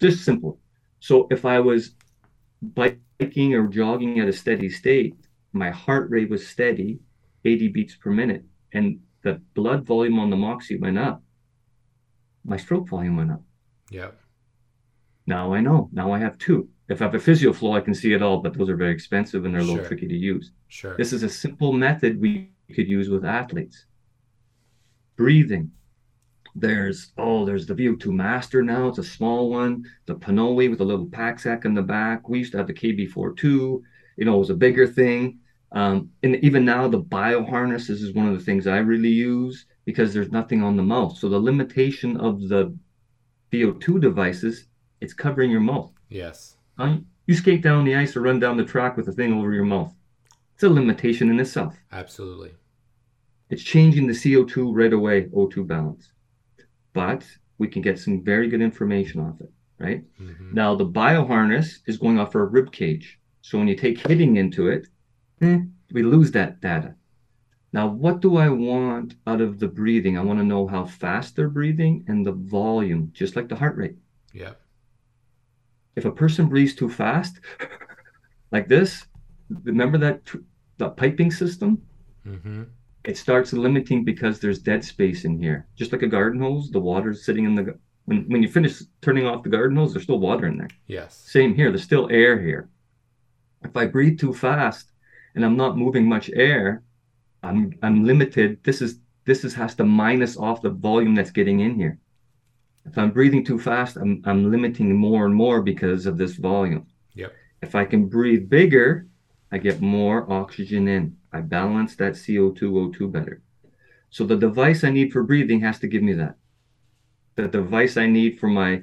Just simple. So if I was biking or jogging at a steady state, my heart rate was steady, 80 beats per minute, and the blood volume on the Moxie went up. My stroke volume went up. Yeah. Now I know. Now I have two. If I have a Physio Flow, I can see it all, but those are very expensive and they're a little sure. tricky to use. Sure. This is a simple method we could use with athletes. Breathing. There's the VO2 Master now. It's a small one. The Panoli with a little pack sack in the back. We used to have the KB42. It was a bigger thing. And even now the Bioharness, this is one of the things I really use because there's nothing on the mouth. So the limitation of the VO2 devices, it's covering your mouth. Yes. You skate down the ice or run down the track with a thing over your mouth. It's a limitation in itself. Absolutely. It's changing the CO2 right away, O2 balance. But we can get some very good information off it, right? Mm-hmm. Now, the Bioharness is going off our rib cage. So when you take hitting into it, we lose that data. Now, what do I want out of the breathing? I want to know how fast they're breathing and the volume, just like the heart rate. Yeah. If a person breathes too fast, like this, remember that the piping system? Mm-hmm. It starts limiting because there's dead space in here. Just like a garden hose, the water's sitting in the... When you finish turning off the garden hose, there's still water in there. Yes. Same here. There's still air here. If I breathe too fast and I'm not moving much air, I'm limited. This has to minus off the volume that's getting in here. If I'm breathing too fast, I'm limiting more and more because of this volume. Yep. If I can breathe bigger, I get more oxygen in. I balance that CO2, O2 better. So the device I need for breathing has to give me that. The device I need for my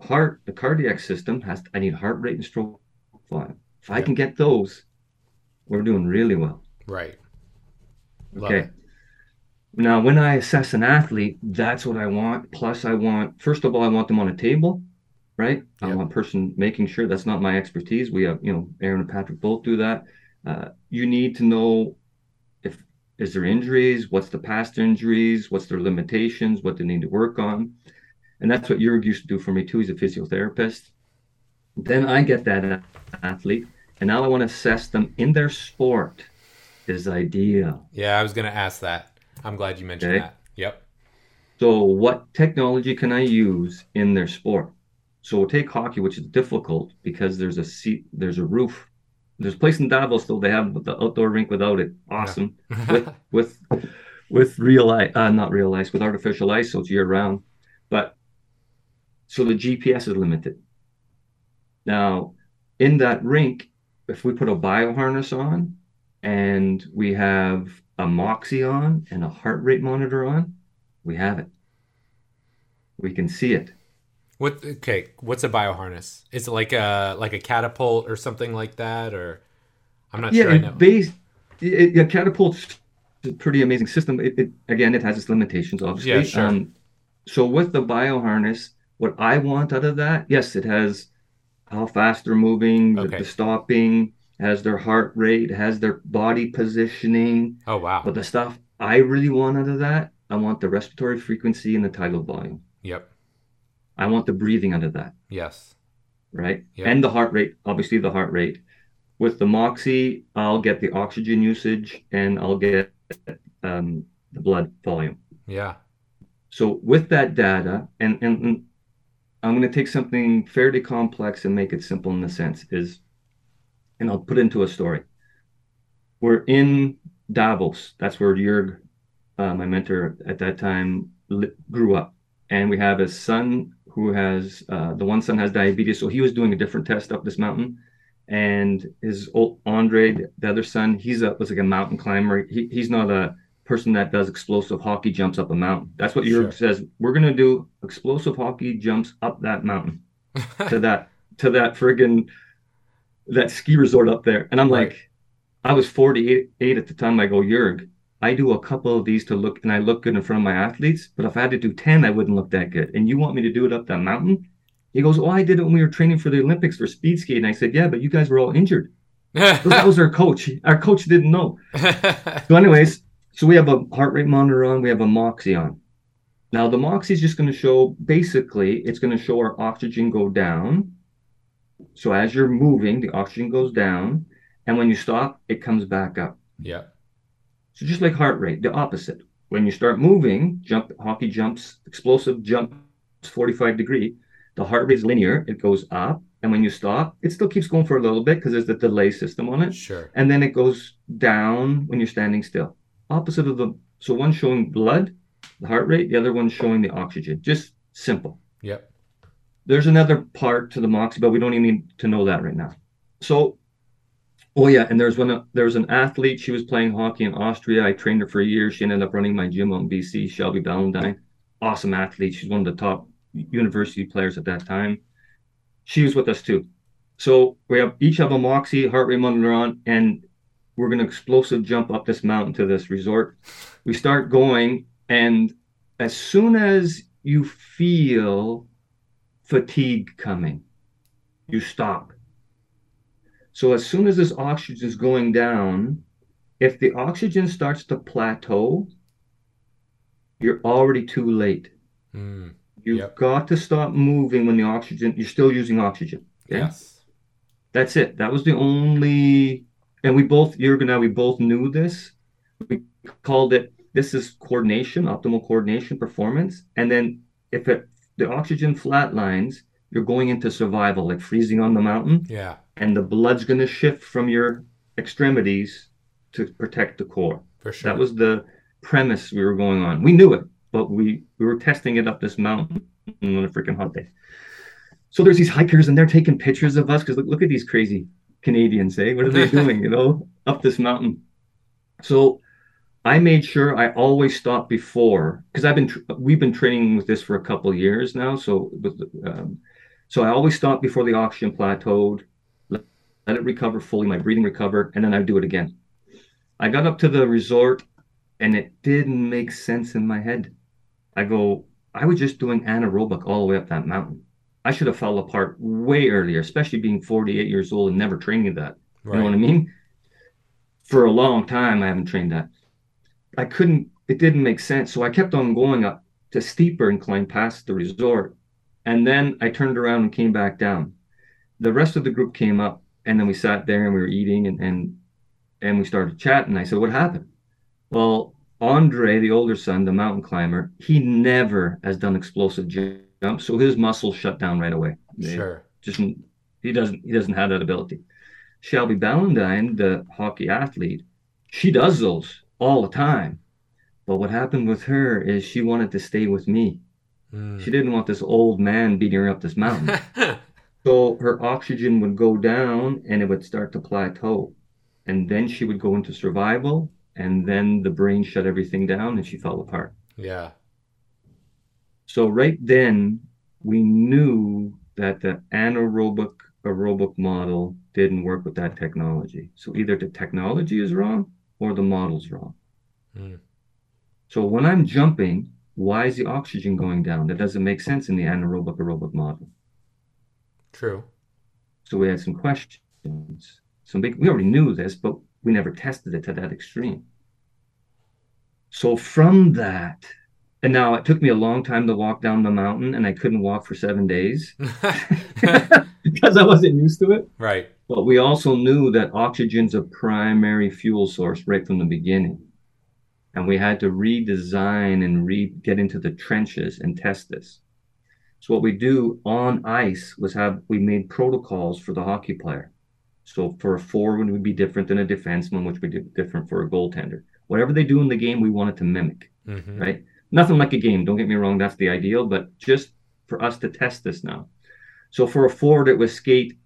heart, the cardiac system, I need heart rate and stroke volume. If I can get those, we're doing really well. Right. Love okay. It. Now, when I assess an athlete, that's what I want. Plus, first of all, I want them on a table, right? Yep. I want a person making sure that's not my expertise. We have, Aaron and Patrick both do that. You need to know is there injuries, what's the past injuries, what's their limitations, what they need to work on. And that's what Jürg used to do for me too. He's a physiotherapist. Then I get that athlete, and now I want to assess them in their sport is ideal. Yeah, I was going to ask that. I'm glad you mentioned that. Yep. So what technology can I use in their sport? So we'll take hockey, which is difficult because there's a seat, there's a roof. There's a place in Davos, though, they have the outdoor rink without it. Awesome. Yeah. with real ice, not real ice, with artificial ice, so it's year-round. But so the GPS is limited. Now, in that rink, if we put a Bioharness on and we have a Moxie on and a heart rate monitor on, we have it. We can see it. What's a Bioharness? Is it like a Catapult or something like that? Or I'm not sure I know. Catapult's a pretty amazing system. It has its limitations, obviously. Yeah, sure. So with the Bioharness, what I want out of that, yes, it has how fast they're moving, the stopping, has their heart rate, has their body positioning. Oh, wow. But the stuff I really want out of that, I want the respiratory frequency and the tidal volume. Yep. I want the breathing out of that. Yes. Right? Yep. And the heart rate, obviously the heart rate. With the Moxie, I'll get the oxygen usage and I'll get the blood volume. Yeah. So with that data, and I'm going to take something fairly complex and make it simple in the sense is, and I'll put into a story. We're in Davos. That's where Jürg, my mentor at that time, grew up. And we have a son who has, the one son has diabetes. So he was doing a different test up this mountain. And his old Andre, the other son, was like a mountain climber. He's not a person that does explosive hockey jumps up a mountain. That's what Jürg says. We're going to do explosive hockey jumps up that mountain to that friggin' that ski resort up there. And I'm like, I was 48 at the time. I go, Jürg, I do a couple of these to look, and I look good in front of my athletes, but if I had to do 10, I wouldn't look that good. And you want me to do it up that mountain? He goes, oh, I did it when we were training for the Olympics for speed skating. I said, yeah, but you guys were all injured. That was our coach. Our coach didn't know. So anyways, so we have a heart rate monitor on. We have a Moxie on. Now, the Moxie is just going to show, basically, it's going to show our oxygen go down. So as you're moving, the oxygen goes down. And when you stop, it comes back up. Yeah. So just like heart rate, the opposite. When you start moving, hockey jumps, explosive jumps, 45 degree, the heart rate is linear. It goes up. And when you stop, it still keeps going for a little bit because there's the delay system on it. Sure. And then it goes down when you're standing still. Opposite of the, so one's showing blood, the heart rate, the other one's showing the oxygen. Just simple. Yep. There's another part to the Moxie, but we don't even need to know that right now. So, oh yeah, and there was an athlete. She was playing hockey in Austria. I trained her for years. She ended up running my gym on BC, Shelby Ballendine. Awesome athlete. She's one of the top university players at that time. She was with us too. So we each have a Moxie, heart rate monitor on, and we're going to explosive jump up this mountain to this resort. We start going, and as soon as you feel fatigue coming, you stop. So as soon as this oxygen is going down, if the oxygen starts to plateau, you're already too late. You've got to stop moving when the oxygen, you're still using oxygen. Okay? Yes. That's it. That was the only... And Jürg and I, we both knew this. We called it, this is coordination, optimal coordination, performance. And then if the oxygen flatlines, you're going into survival, like freezing on the mountain. Yeah. And the blood's going to shift from your extremities to protect the core. For sure. That was the premise we were going on. We knew it, but we were testing it up this mountain on a freaking hot day. So there's these hikers, and they're taking pictures of us because look at these crazy Canadians, what are they doing, up this mountain? So I made sure I always stopped before, because we've been training with this for a couple years now. So, so I always stopped before the oxygen plateaued, let it recover fully, my breathing recover, and then I do it again. I got up to the resort, and it didn't make sense in my head. I go, I was just doing anaerobic all the way up that mountain. I should have fell apart way earlier, especially being 48 years old and never training that. Right. You know what I mean? For a long time, I haven't trained that. It didn't make sense. So I kept on going up to steeper incline past the resort. And then I turned around and came back down. The rest of the group came up, and then we sat there and we were eating and we started chatting. I said, what happened? Well, Andre, the older son, the mountain climber, he never has done explosive jump, so his muscles shut down right away. He doesn't have that ability. Shelby Ballendine, the hockey athlete, she does those all the time. But what happened with her is she wanted to stay with me. She didn't want this old man beating her up this mountain. So her oxygen would go down and it would start to plateau. And then she would go into survival, and then the brain shut everything down and she fell apart. Yeah. So right then, we knew that the anaerobic model didn't work with that technology. So either the technology is wrong or the model's wrong. So when I'm jumping, why is the oxygen going down? That doesn't make sense in the anaerobic aerobic model. True. So we had some questions. We already knew this, but we never tested it to that extreme. So from that... And now it took me a long time to walk down the mountain, and I couldn't walk for 7 days because I wasn't used to it. Right. But we also knew that oxygen's a primary fuel source right from the beginning. And we had to redesign and get into the trenches and test this. So what we do on ice was we made protocols for the hockey player. So for a forward, it would be different than a defenseman, which would be different for a goaltender. Whatever they do in the game, we wanted to mimic, right? Nothing like a game. Don't get me wrong. That's the ideal, but just for us to test this now. So for a forward, it was skate,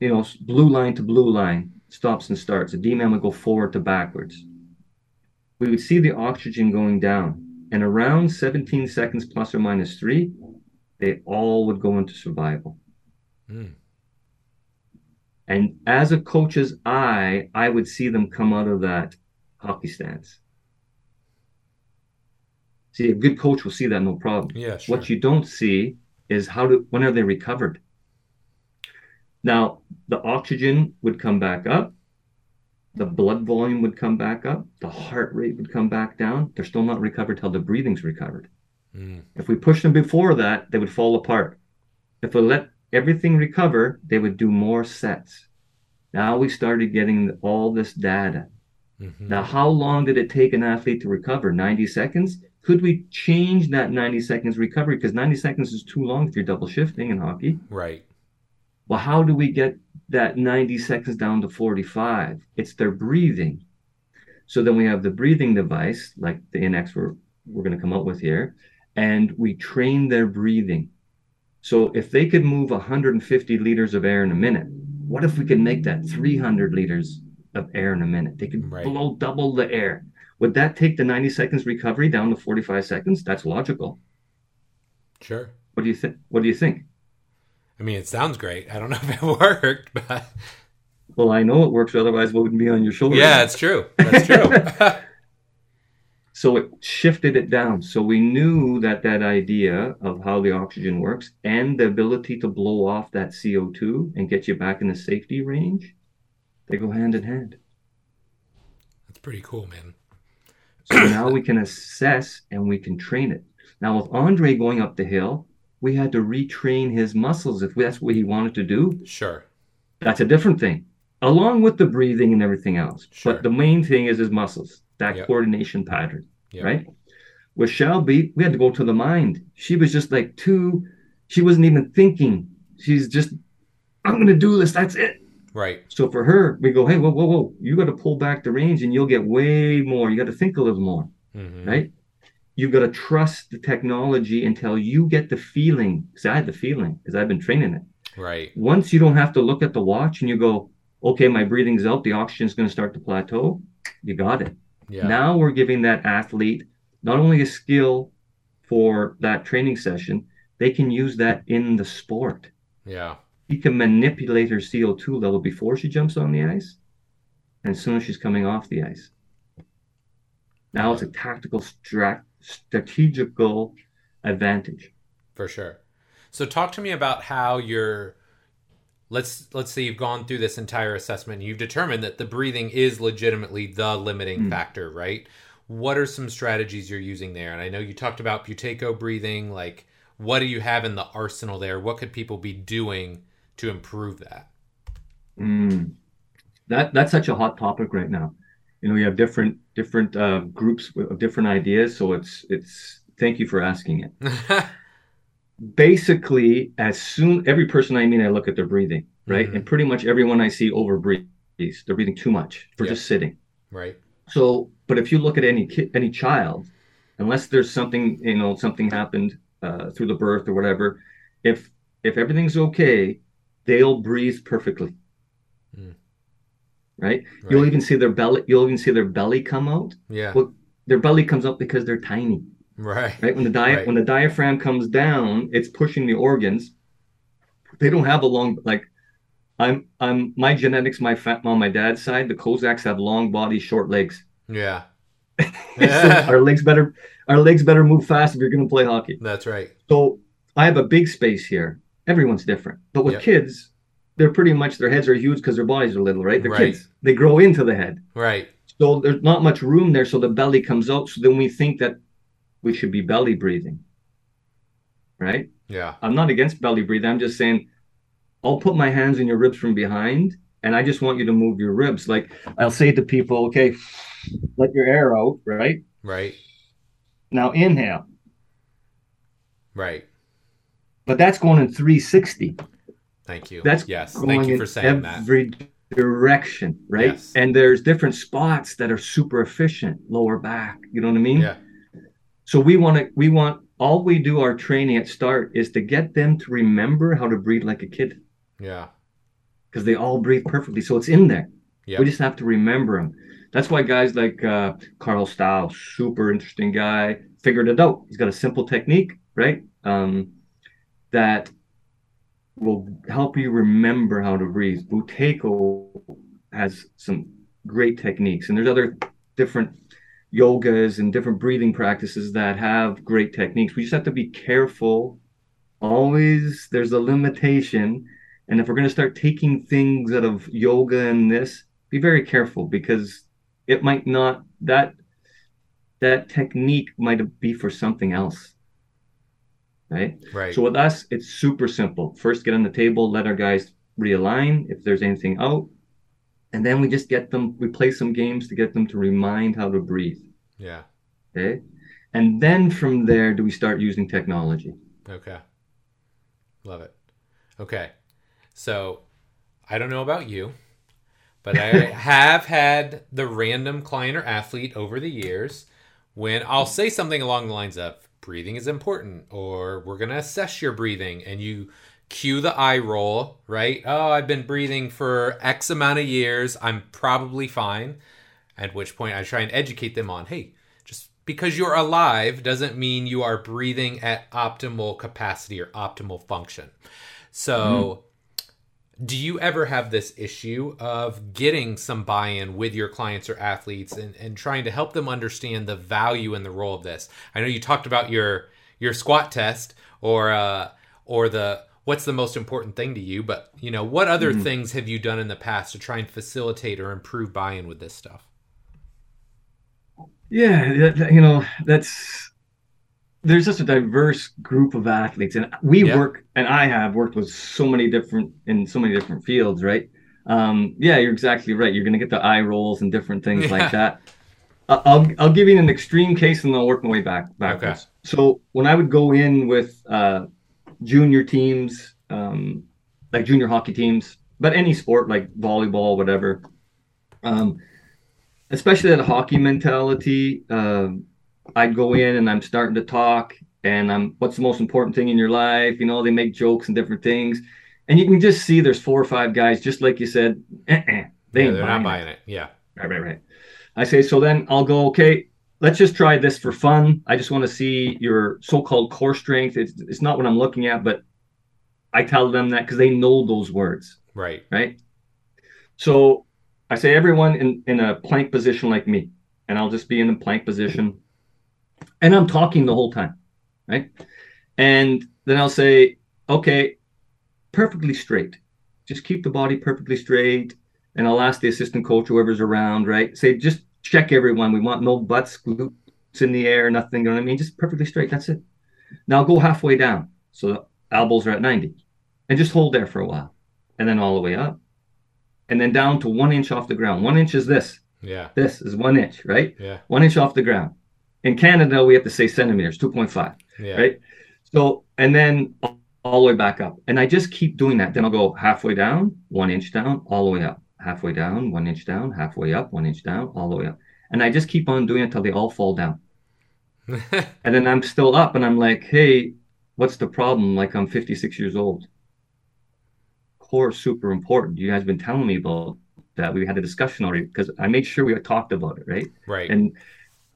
you know, blue line to blue line, stops and starts. A D-man would go forward to backwards. We would see the oxygen going down, and around 17 seconds plus or minus 3, they all would go into survival. And as a coach's eye, I would see them come out of that hockey stance. See, a good coach will see that, no problem. Yeah, sure. What you don't see is when are they recovered? Now, the oxygen would come back up. The blood volume would come back up. The heart rate would come back down. They're still not recovered till the breathing's recovered. If we push them before that, they would fall apart. If we let everything recover, they would do more sets. Now we started getting all this data. Now, how long did it take an athlete to recover? 90 seconds? Could we change that 90 seconds recovery? Because 90 seconds is too long if you're double shifting in hockey. Right. Well, how do we get that 90 seconds down to 45? It's their breathing. So then we have the breathing device, like the NX we're going to come up with here, and we train their breathing. So if they could move 150 liters of air in a minute, what if we could make that 300 liters of air in a minute? They could blow double the air. Would that take the 90 seconds recovery down to 45 seconds? That's logical. Sure. What do you think? What do you think? I mean, it sounds great. I don't know if it worked, but... Well, I know it works. Otherwise, what would be on your shoulders? Yeah, it's true. That's true. So it shifted it down. So we knew that idea of how the oxygen works and the ability to blow off that CO2 and get you back in the safety range, they go hand in hand. That's pretty cool, man. So now we can assess and we can train it. Now with Andre going up the hill, we had to retrain his muscles if that's what he wanted to do. Sure. That's a different thing, along with the breathing and everything else. Sure. But the main thing is his muscles. That coordination pattern, right? With Shelby, we had to go to the mind. She was just like she wasn't even thinking. She's just, I'm going to do this. That's it. Right. So for her, we go, hey, whoa. You got to pull back the range and you'll get way more. You got to think a little more, right? You've got to trust the technology until you get the feeling. Because I had the feeling because I've been training it. Right. Once you don't have to look at the watch and you go, okay, my breathing's out. The oxygen's going to start to plateau. You got it. Yeah. Now we're giving that athlete not only a skill for that training session, they can use that in the sport. Yeah. He can manipulate her CO2 level before she jumps on the ice and as soon as she's coming off the ice. Now it's a tactical, strategical advantage. For sure. So talk to me about how you're... Let's say you've gone through this entire assessment and you've determined that the breathing is legitimately the limiting factor, right? What are some strategies you're using there? And I know you talked about Buteyko breathing. Like, what do you have in the arsenal there? What could people be doing to improve that? That's such a hot topic right now. You know, we have different groups of different ideas. So it's thank you for asking it. Basically, every person I meet, I look at their breathing, right? And pretty much everyone I see overbreathes. They're breathing too much for just sitting. Right. So, but if you look at any child, unless there's something, you know, something happened through the birth or whatever, if everything's okay, they'll breathe perfectly. Right? You'll even see their belly. You'll even see their belly come out. Yeah. Well, their belly comes up because they're tiny. Right. When the diaphragm comes down, it's pushing the organs. They don't have a long, like I'm my genetics, on my dad's side, the Kozaks have long bodies, short legs. Yeah. So our legs better move fast if you're going to play hockey. That's right. So I have a big space here. Everyone's different, but with kids, they're pretty much, their heads are huge because their bodies are little, right? They're kids. They grow into the head. Right. So there's not much room there. So the belly comes out. So then we think that we should be belly breathing, right? Yeah. I'm not against belly breathing. I'm just saying, I'll put my hands in your ribs from behind, and I just want you to move your ribs. Like, I'll say to people, okay, let your air out, right? Right. Now inhale. Right. But that's going in 360. Thank you. That's yes. Going Thank you for saying that. Every direction, right? Yes. And there's different spots that are super efficient, lower back. You know what I mean? Yeah. So we want all we do our training at start is to get them to remember how to breathe like a kid. Yeah. Because they all breathe perfectly. So it's in there. Yeah. We just have to remember them. That's why guys like Carl Stahl, super interesting guy, figured it out. He's got a simple technique, right? That will help you remember how to breathe. Buteyko has some great techniques. And there's other different yogas and different breathing practices that have great techniques. We just have to be careful. Always there's a limitation. And if we're going to start taking things out of yoga and this, be very careful, because it might not, that technique might be for something else. Right? Right. So with us, it's super simple. First, get on the table, let our guys realign if there's anything out. And then we just get them, we play some games to get them to remind how to breathe. Yeah. Okay. And then from there, do we start using technology? Okay. Love it. Okay. So I don't know about you, but I have had the random client or athlete over the years when I'll say something along the lines of breathing is important, or we're going to assess your breathing, and you cue the eye roll, right? Oh, I've been breathing for X amount of years. I'm probably fine. At which point I try and educate them on, hey, just because you're alive doesn't mean you are breathing at optimal capacity or optimal function. So do you ever have this issue of getting some buy-in with your clients or athletes and trying to help them understand the value and the role of this? I know you talked about your squat test or the what's the most important thing to you, but you know, what other things have you done in the past to try and facilitate or improve buy-in with this stuff? Yeah, you know, there's just a diverse group of athletes, and I have worked with so many different fields, right? Yeah, you're exactly right. You're going to get the eye rolls and different things like that. I'll give you an extreme case, and I'll work my way backwards. Okay. So when I would go in with junior teams, like junior hockey teams, but any sport like volleyball, whatever, especially that hockey mentality, I'd go in and I'm starting to talk and I'm, what's the most important thing in your life? You know, they make jokes and different things. And you can just see there's 4 or 5 guys, just like you said, they're not buying it. Yeah. Right. I say, so then I'll go, okay, let's just try this for fun. I just want to see your so-called core strength. It's not what I'm looking at, but I tell them that because they know those words. Right. Right. So I say everyone in a plank position like me, and I'll just be in a plank position. And I'm talking the whole time, right? And then I'll say, okay, perfectly straight. Just keep the body perfectly straight. And I'll ask the assistant coach, whoever's around, right? Say, just check everyone. We want no butts, glutes in the air, nothing. You know what I mean? Just perfectly straight. That's it. Now go halfway down. So the elbows are at 90. And just hold there for a while. And then all the way up. And then down to 1 inch off the ground. 1 inch is this. Yeah. This is 1 inch, right? Yeah. 1 inch off the ground. In Canada, we have to say centimeters, 2.5, right? So, and then all the way back up. And I just keep doing that. Then I'll go halfway down, 1 inch down, all the way up. Halfway down, 1 inch down, halfway up, 1 inch down, all the way up. And I just keep on doing it until they all fall down. And then I'm still up and I'm like, hey, what's the problem? Like, I'm 56 years old. Core is super important. You guys have been telling me about that. We had a discussion already because I made sure we had talked about it, right? Right. And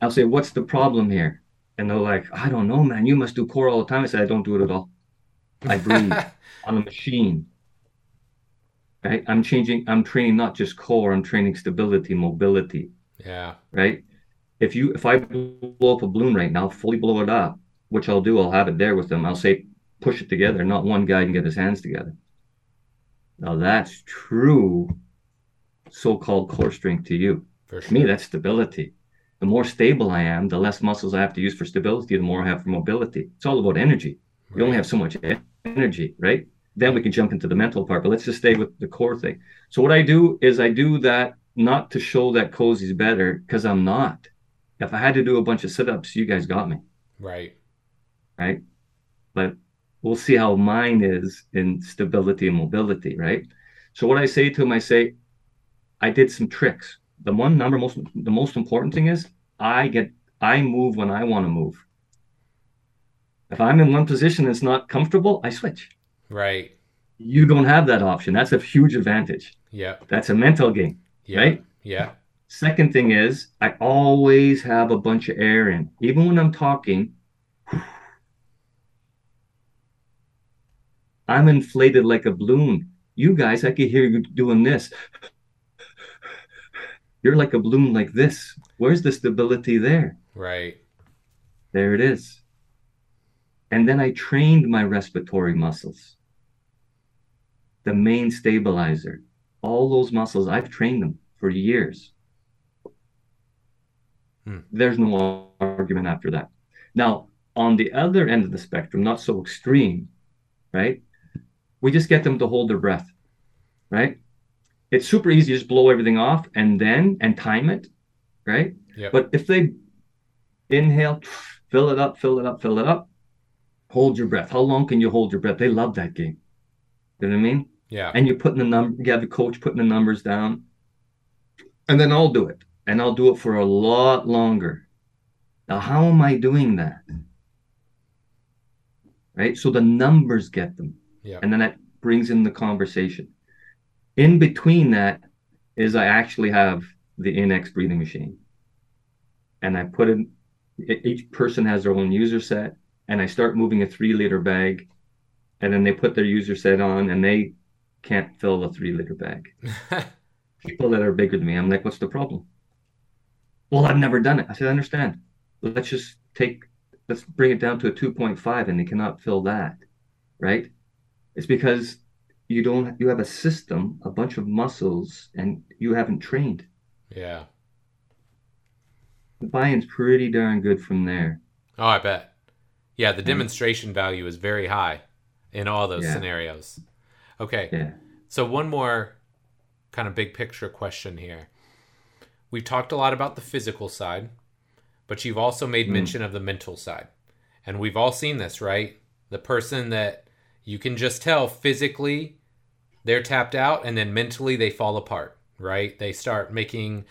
I'll say, what's the problem here? And they're like, I don't know, man. You must do core all the time. I said, I don't do it at all. I breathe on a machine. Right? I'm training not just core. I'm training stability, mobility. Yeah. Right? If I blow up a balloon right now, fully blow it up, which I'll do, I'll have it there with them. I'll say, push it together. Not one guy can get his hands together. Now that's true so-called core strength to you. For sure. To me, that's stability. The more stable I am, the less muscles I have to use for stability, the more I have for mobility. It's all about energy. Right. We only have so much energy, right? Then we can jump into the mental part, but let's just stay with the core thing. So what I do is I do that not to show that Cozy's better, because I'm not. If I had to do a bunch of sit-ups, you guys got me. Right. Right. But we'll see how mine is in stability and mobility. Right. So what I say to him, I say, I did some tricks. The most important thing is I move when I want to move. If I'm in one position that's not comfortable, I switch. Right. You don't have that option. That's a huge advantage. Yeah. That's a mental game. Yeah. Right. Yeah. Second thing is I always have a bunch of air in, even when I'm talking. I'm inflated like a balloon. You guys, I could hear you doing this. You're like a balloon like this. Where's the stability there? Right. There it is. And then I trained my respiratory muscles. The main stabilizer. All those muscles, I've trained them for years. There's no argument after that. Now, on the other end of the spectrum, not so extreme, right? We just get them to hold their breath, right? It's super easy. Just blow everything off and time it, right? Yep. But if they inhale, fill it up, fill it up, fill it up, hold your breath. How long can you hold your breath? They love that game. You know what I mean? Yeah. And you're putting the number, you have the coach putting the numbers down. And then I'll do it. And I'll do it for a lot longer. Now, how am I doing that? Right? So the numbers get them. Yeah. And then that brings in the conversation. In between that is I actually have the NX breathing machine. And I put in, each person has their own user set. And I start moving a 3-liter bag. And then they put their user set on and they can't fill a 3-liter bag. People that are bigger than me, I'm like, what's the problem? Well, I've never done it. I said, I understand. Let's bring it down to a 2.5 and they cannot fill that, right? It's because you have a system, a bunch of muscles, and you haven't trained. Yeah. The buy-in's pretty darn good from there. Oh, I bet. Yeah, the demonstration value is very high in all those scenarios. Okay. Yeah. So one more kind of big picture question here. We've talked a lot about the physical side, but you've also made mention of the mental side. And we've all seen this, right? The person that you can just tell physically they're tapped out and then mentally they fall apart, right? They start making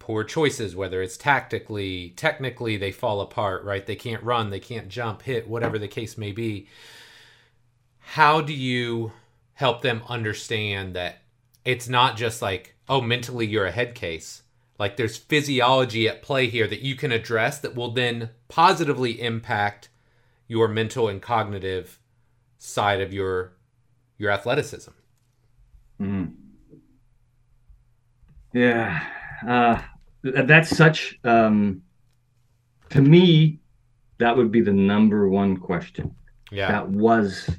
poor choices, whether it's tactically, technically they fall apart, right? They can't run, they can't jump, hit, whatever the case may be. How do you help them understand that it's not just like, oh, mentally you're a head case. Like there's physiology at play here that you can address that will then positively impact your mental and cognitive side of your athleticism. Mm. Yeah. That's such, to me, that would be the number one question. Yeah. That was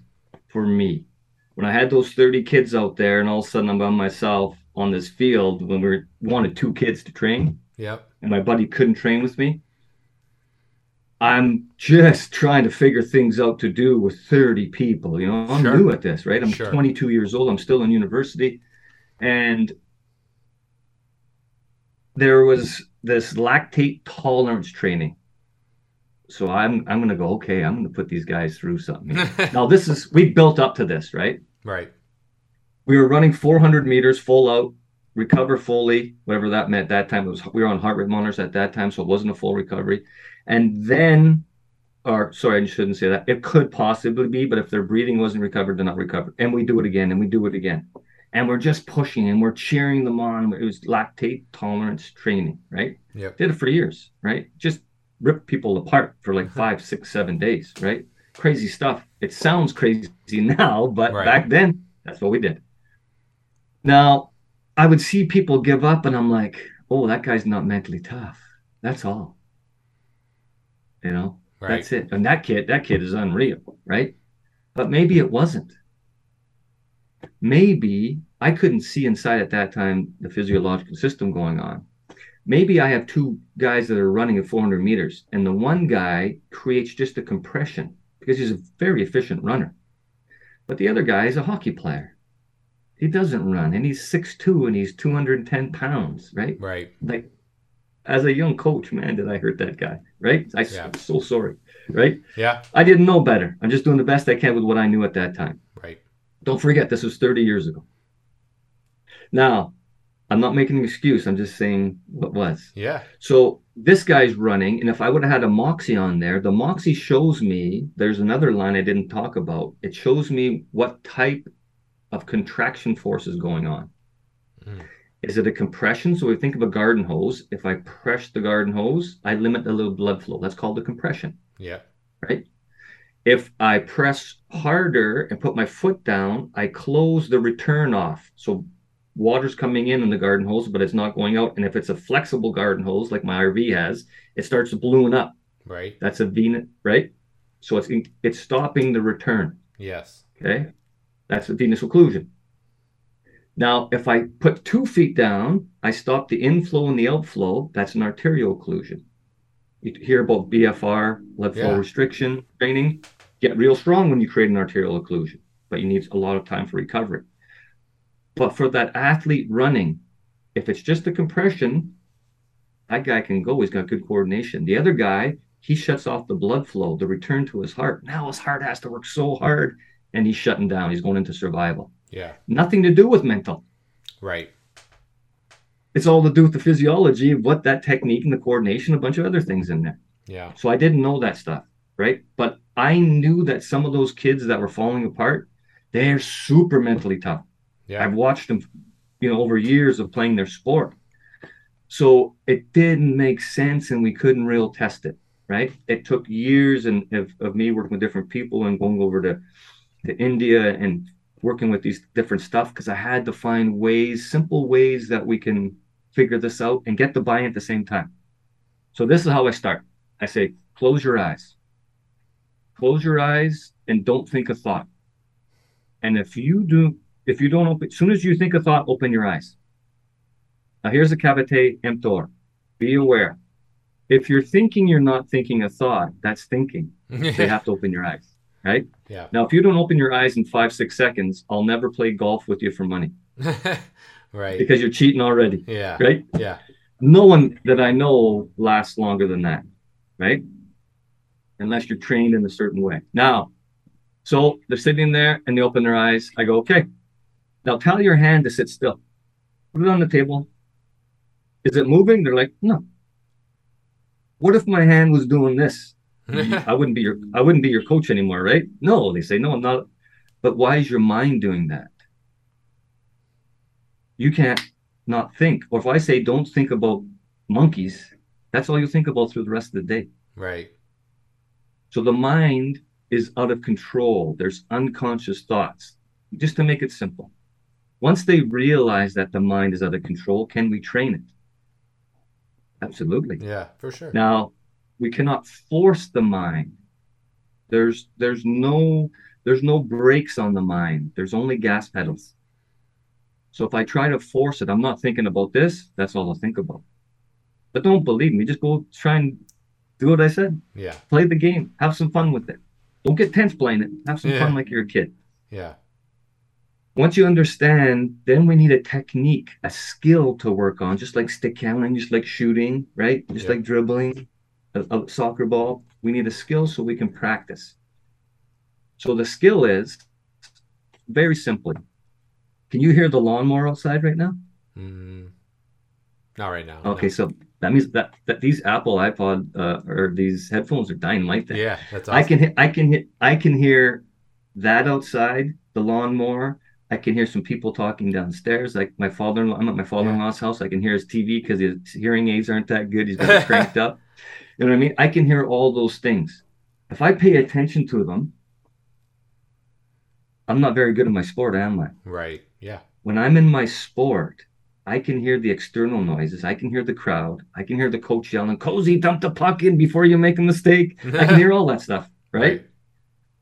for me. When I had those 30 kids out there and all of a sudden I'm by myself on this field when we wanted 2 kids to train. Yep. And my buddy couldn't train with me. I'm just trying to figure things out to do with 30 people. You know, I'm new at this, right? I'm 22 years old. I'm still in university. And there was this lactate tolerance training. So I'm going to go, okay, I'm going to put these guys through something. Now we built up to this, right? Right. We were running 400 meters full out, recover fully, whatever that meant. That time we were on heart rate monitors at that time, so it wasn't a full recovery. And then, or sorry, I shouldn't say that. It could possibly be, but if their breathing wasn't recovered, they're not recovered. And we do it again, and we do it again. And we're just pushing and we're cheering them on. It was lactate tolerance training, right? Yeah. Did it for years, right? Just rip people apart for like 5, 6, 7 days, right? Crazy stuff. It sounds crazy now, but back then, that's what we did. Now, I would see people give up and I'm like, oh, that guy's not mentally tough. That's all. You know, that's it. And that kid is unreal, right? But maybe it wasn't. Maybe I couldn't see inside at that time the physiological system going on. Maybe I have 2 guys that are running at 400 meters, and the one guy creates just a compression because he's a very efficient runner. But the other guy is a hockey player. He doesn't run, and he's 6'2", and he's 210 pounds, right? Right. Like, as a young coach, man, did I hurt that guy, right? I'm so sorry, right? Yeah. I didn't know better. I'm just doing the best I can with what I knew at that time. Right. Don't forget, this was 30 years ago. Now, I'm not making an excuse. I'm just saying what was. Yeah. So this guy's running, and if I would have had a Moxie on there, the Moxie shows me, there's another line I didn't talk about. It shows me what type of contraction force is going on. Mm. Is it a compression? So we think of a garden hose. If I press the garden hose, I limit a little blood flow. That's called the compression. Yeah. Right? If I press harder and put my foot down, I close the return off. So water's coming in the garden hose, but it's not going out. And if it's a flexible garden hose, like my RV has, it starts ballooning up. Right. That's a venous, right? So it's stopping the return. Yes. Okay. That's a venous occlusion. Now, if I put 2 feet down, I stop the inflow and the outflow. That's an arterial occlusion. You hear about BFR, blood flow restriction training. Get real strong when you create an arterial occlusion, but you need a lot of time for recovery. But for that athlete running, if it's just the compression, that guy can go. He's got good coordination. The other guy, he shuts off the blood flow, the return to his heart. Now his heart has to work so hard, and he's shutting down. He's going into survival. Yeah. Nothing to do with mental. Right. It's all to do with the physiology of what that technique and the coordination, a bunch of other things in there. Yeah. So I didn't know that stuff, right? But I knew that some of those kids that were falling apart, they're super mentally tough. Yeah. I've watched them, over years of playing their sport. So it didn't make sense, and we couldn't real test it, right? It took years of me working with different people and going over to India and working with these different stuff, because I had to find simple ways that we can figure this out and get the buy-in at the same time. So this is how I start. I say, close your eyes. Close your eyes and don't think a thought. And as soon as you think a thought, open your eyes. Now here's a cavité emptor. Be aware. If you're thinking you're not thinking a thought, that's thinking. You have to open your eyes. Right? Yeah. Now, if you don't open your eyes in 5-6 seconds, I'll never play golf with you for money. Right. Because you're cheating already. Yeah. Right? Yeah. No one that I know lasts longer than that. Right? Unless you're trained in a certain way. Now, so they're sitting there and they open their eyes. I go, okay. Now tell your hand to sit still. Put it on the table. Is it moving? They're like, no. What if my hand was doing this? I wouldn't be your coach anymore, right? No, they say, no, I'm not. But why is your mind doing that? You can't not think. Or if I say, don't think about monkeys, that's all you think about through the rest of the day. Right. So the mind is out of control. There's unconscious thoughts. Just to make it simple. Once they realize that the mind is out of control, can we train it? Absolutely. Yeah, for sure. Now, we cannot force the mind. There's no brakes on the mind. There's only gas pedals. So if I try to force it, I'm not thinking about this. That's all I'll think about. But don't believe me. Just go try and do what I said. Yeah. Play the game. Have some fun with it. Don't get tense playing it. Have some fun like you're a kid. Yeah. Once you understand, then we need a technique, a skill to work on, just like stick handling, just like shooting, right? Just like dribbling. A soccer ball. We need a skill so we can practice. So the skill is very simply. Can you hear the lawnmower outside right now? Not right now. Okay, no. So that means that these Apple iPod or these headphones are dying like that. Yeah, that's awesome. I can hear that outside, the lawnmower. I can hear some people talking downstairs. Like my father-in-law, I'm at my father-in-law's house. I can hear his TV because his hearing aids aren't that good. He's got it cranked up. You know what I mean? I can hear all those things. If I pay attention to them, I'm not very good at my sport, am I? Right, yeah. When I'm in my sport, I can hear the external noises. I can hear the crowd. I can hear the coach yelling, Cozy, dump the puck in before you make a mistake. I can hear all that stuff, right?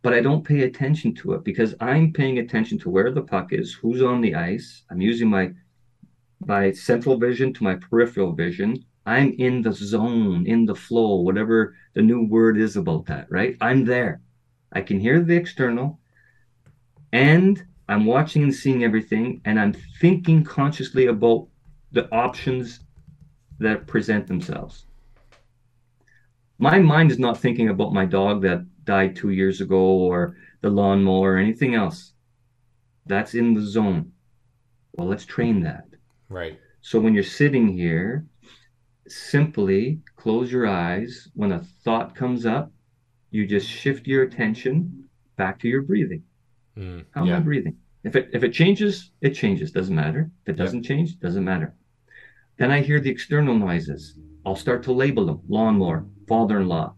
But I don't pay attention to it because I'm paying attention to where the puck is, who's on the ice. I'm using my central vision to my peripheral vision. I'm in the zone, in the flow, whatever the new word is about that, right? I'm there. I can hear the external, and I'm watching and seeing everything, and I'm thinking consciously about the options that present themselves. My mind is not thinking about my dog that died 2 years ago or the lawnmower or anything else. That's in the zone. Well, let's train that. Right. So when you're sitting here, simply close your eyes. When a thought comes up, you just shift your attention back to your breathing. How am I breathing? If it changes, it changes. Doesn't matter. If it doesn't change, doesn't matter. Then I hear the external noises. I'll start to label them. Lawnmower, father-in-law,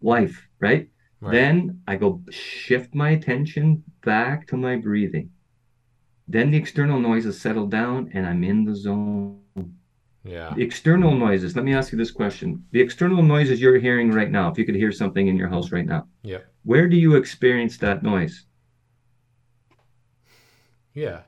wife, right? Then I go shift my attention back to my breathing. Then the external noises settle down and I'm in the zone. Yeah. The external noises, let me ask you this question. The external noises you're hearing right now, if you could hear something in your house right now, where do you experience that noise? Yeah.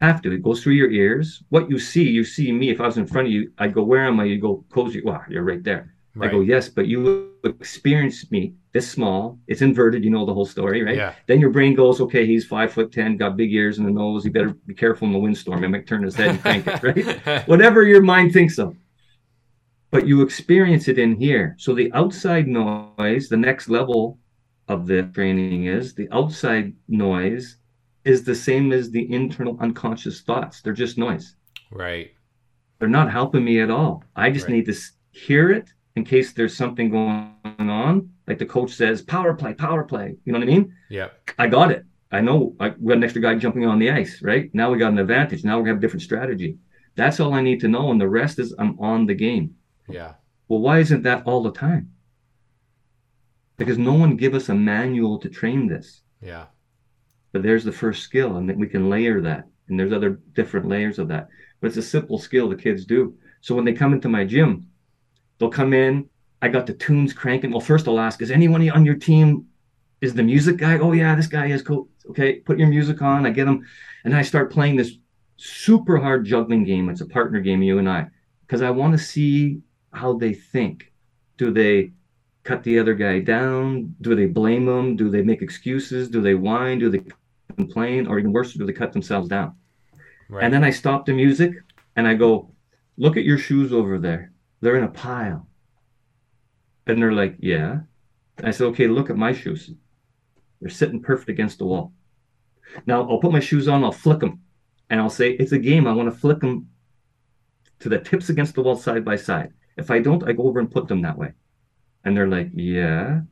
Have to. It goes through your ears. What you see me. If I was in front of you, I'd go, where am I? You go, close your, wow, you're right there. Right. I go, yes, but you experienced me this small. It's inverted. You know the whole story, right? Yeah. Then your brain goes, okay, he's 5'10", got big ears and a nose. He better be careful in the windstorm. He might turn his head and crank it, right? Whatever your mind thinks of. But you experience it in here. So the outside noise, the next level of the training is the outside noise is the same as the internal unconscious thoughts. They're just noise. Right. They're not helping me at all. I just need to hear it in case there's something going on. Like the coach says, power play. You know what I mean? Yeah. I got it. I know we got an extra guy jumping on the ice, right? Now we got an advantage. Now we're going to have a different strategy. That's all I need to know. And the rest is I'm on the game. Yeah. Well, why isn't that all the time? Because no one give us a manual to train this. Yeah. But there's the first skill, and then we can layer that. And there's other different layers of that. But it's a simple skill the kids do. So when they come into my gym, they'll come in. I got the tunes cranking. Well, first I'll ask, is anyone on your team is the music guy? Oh, yeah, this guy is cool. Okay, put your music on. I get them. And I start playing this super hard juggling game. It's a partner game, you and I, because I want to see how they think. Do they cut the other guy down? Do they blame him? Do they make excuses? Do they whine? Do they complain? Or even worse, do they cut themselves down? Right. And then I stop the music and I go, look at your shoes over there. They're in a pile. And they're like, yeah. I said, okay, look at my shoes. They're sitting perfect against the wall. Now I'll put my shoes on, I'll flick them. And I'll say, it's a game. I want to flick them to the tips against the wall side by side. If I don't, I go over and put them that way. And they're like, yeah.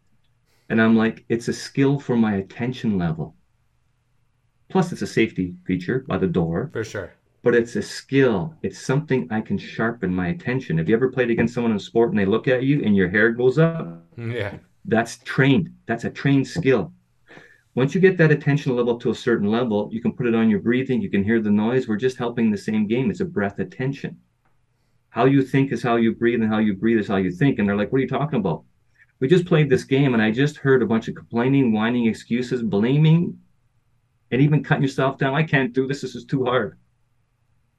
And I'm like, it's a skill for my attention level. Plus, it's a safety feature by the door. For sure. But it's a skill. It's something I can sharpen my attention. Have you ever played against someone in sport and they look at you and your hair goes up? Yeah. That's trained. That's a trained skill. Once you get that attention level to a certain level, you can put it on your breathing. You can hear the noise. We're just helping the same game. It's a breath attention. How you think is how you breathe, and how you breathe is how you think. And they're like, what are you talking about? We just played this game, and I just heard a bunch of complaining, whining, excuses, blaming, and even cutting yourself down. I can't do this. This is too hard.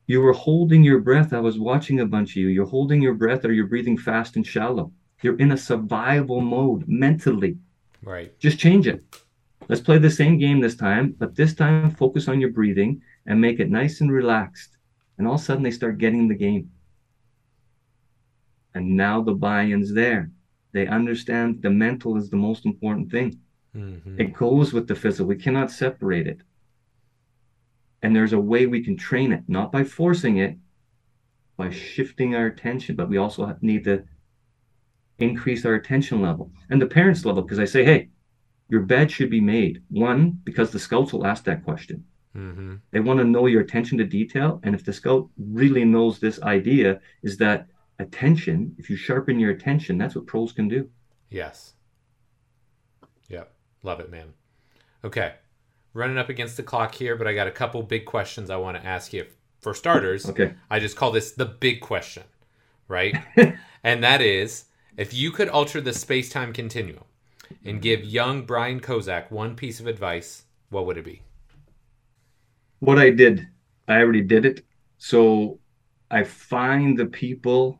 You were holding your breath. I was watching a bunch of you. You're holding your breath, or you're breathing fast and shallow. You're in a survival mode mentally. Right. Just change it. Let's play the same game this time, but this time focus on your breathing and make it nice and relaxed. And all of a sudden, they start getting the game. And now the buy-in's there. They understand the mental is the most important thing. Mm-hmm. It goes with the physical. We cannot separate it. And there's a way we can train it, not by forcing it, by shifting our attention. But we also need to increase our attention level and the parents' level, because I say, hey, your bed should be made. One, because the scouts will ask that question. Mm-hmm. They want to know your attention to detail. And if the scout really knows this idea is that attention, if you sharpen your attention, that's what pros can do. Yes. Yep. Love it, man. Okay. Running up against the clock here, but I got a couple big questions I want to ask you. For starters, okay. I just call this the big question, right? And that is, if you could alter the space-time continuum and give young Brian Kozak one piece of advice, what would it be? What I did, I already did it. So I find the people,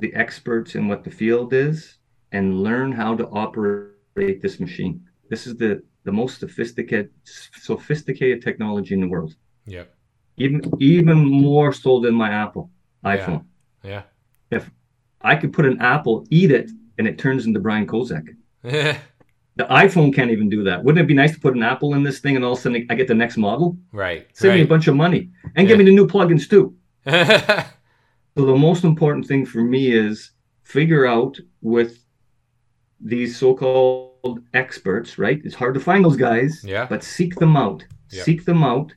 the experts in what the field is, and learn how to operate this machine. This is the most sophisticated technology in the world. Yeah. Even more so than my Apple iPhone. Yeah. if I could put an apple, eat it, and it turns into Brian Kozak. Yeah. The iPhone can't even do that. Wouldn't it be nice to put an apple in this thing and all of a sudden I get the next model? Right. Save me a bunch of money and give me the new plugins too. So the most important thing for me is figure out with these so-called experts, right? It's hard to find those guys, but seek them out. Yep. Seek them out.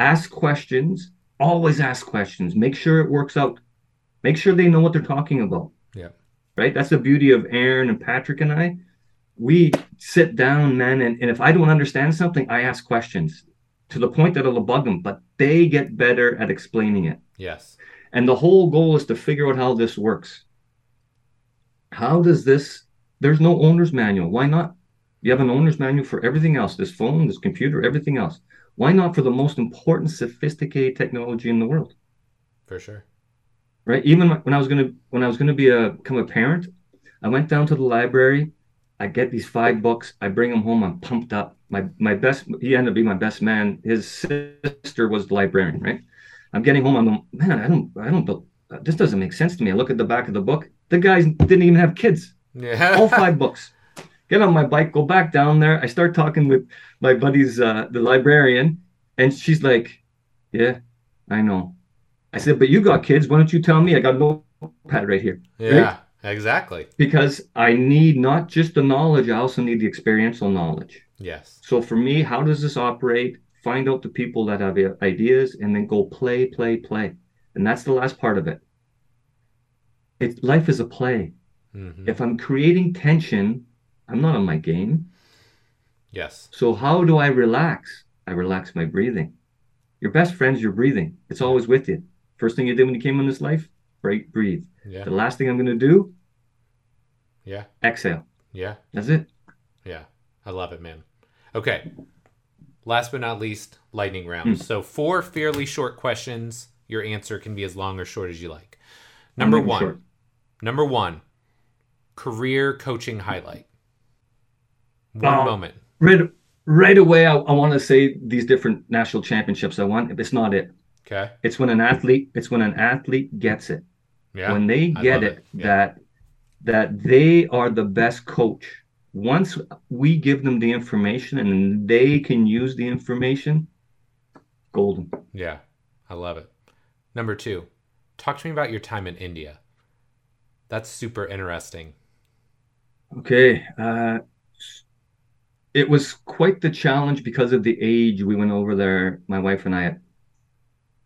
Ask questions. Always ask questions. Make sure it works out. Make sure they know what they're talking about. Yeah. Right? That's the beauty of Aaron and Patrick and I. We sit down, man, and if I don't understand something, I ask questions to the point that it'll bug them, but they get better at explaining it. Yes. And the whole goal is to figure out how this works. How does this, there's no owner's manual. Why not? You have an owner's manual for everything else, this phone, this computer, everything else. Why not for the most important, sophisticated technology in the world? For sure. Right? Even when I was going to become a parent, I went down to the library. I get these 5 books. I bring them home. I'm pumped up. He ended up being my best man. His sister was the librarian, right? I'm getting home. I'm going, man, I don't, this doesn't make sense to me. I look at the back of the book. The guys didn't even have kids. Yeah. All 5 books. Get on my bike, go back down there. I start talking with my buddies, the librarian, and she's like, yeah, I know. I said, but you got kids. Why don't you tell me? I got a notepad right here. Yeah. Right? Exactly. Because I need not just the knowledge, I also need the experiential knowledge. Yes. So for me, how does this operate? Find out the people that have ideas and then go play. And that's the last part of it. Life is a play. Mm-hmm. If I'm creating tension, I'm not on my game. Yes. So how do I relax? I relax my breathing. Your best friend's your breathing. It's always with you. First thing you did when you came on this life, right? Breathe. Yeah. The last thing I'm going to do, exhale. Yeah. That's it. Yeah. I love it, man. Okay. Last but not least, lightning round. So 4 fairly short questions. Your answer can be as long or short as you like. Number one, career coaching highlight. One moment. Right away, I want to say these different national championships I won. It's not it. Okay. It's when an athlete. It's when an athlete gets it. Yeah, when they get it, that they are the best coach. Once we give them the information and they can use the information, golden. Yeah, I love it. Number 2, talk to me about your time in India. That's super interesting. Okay. It was quite the challenge because of the age. We went over there, my wife and I, at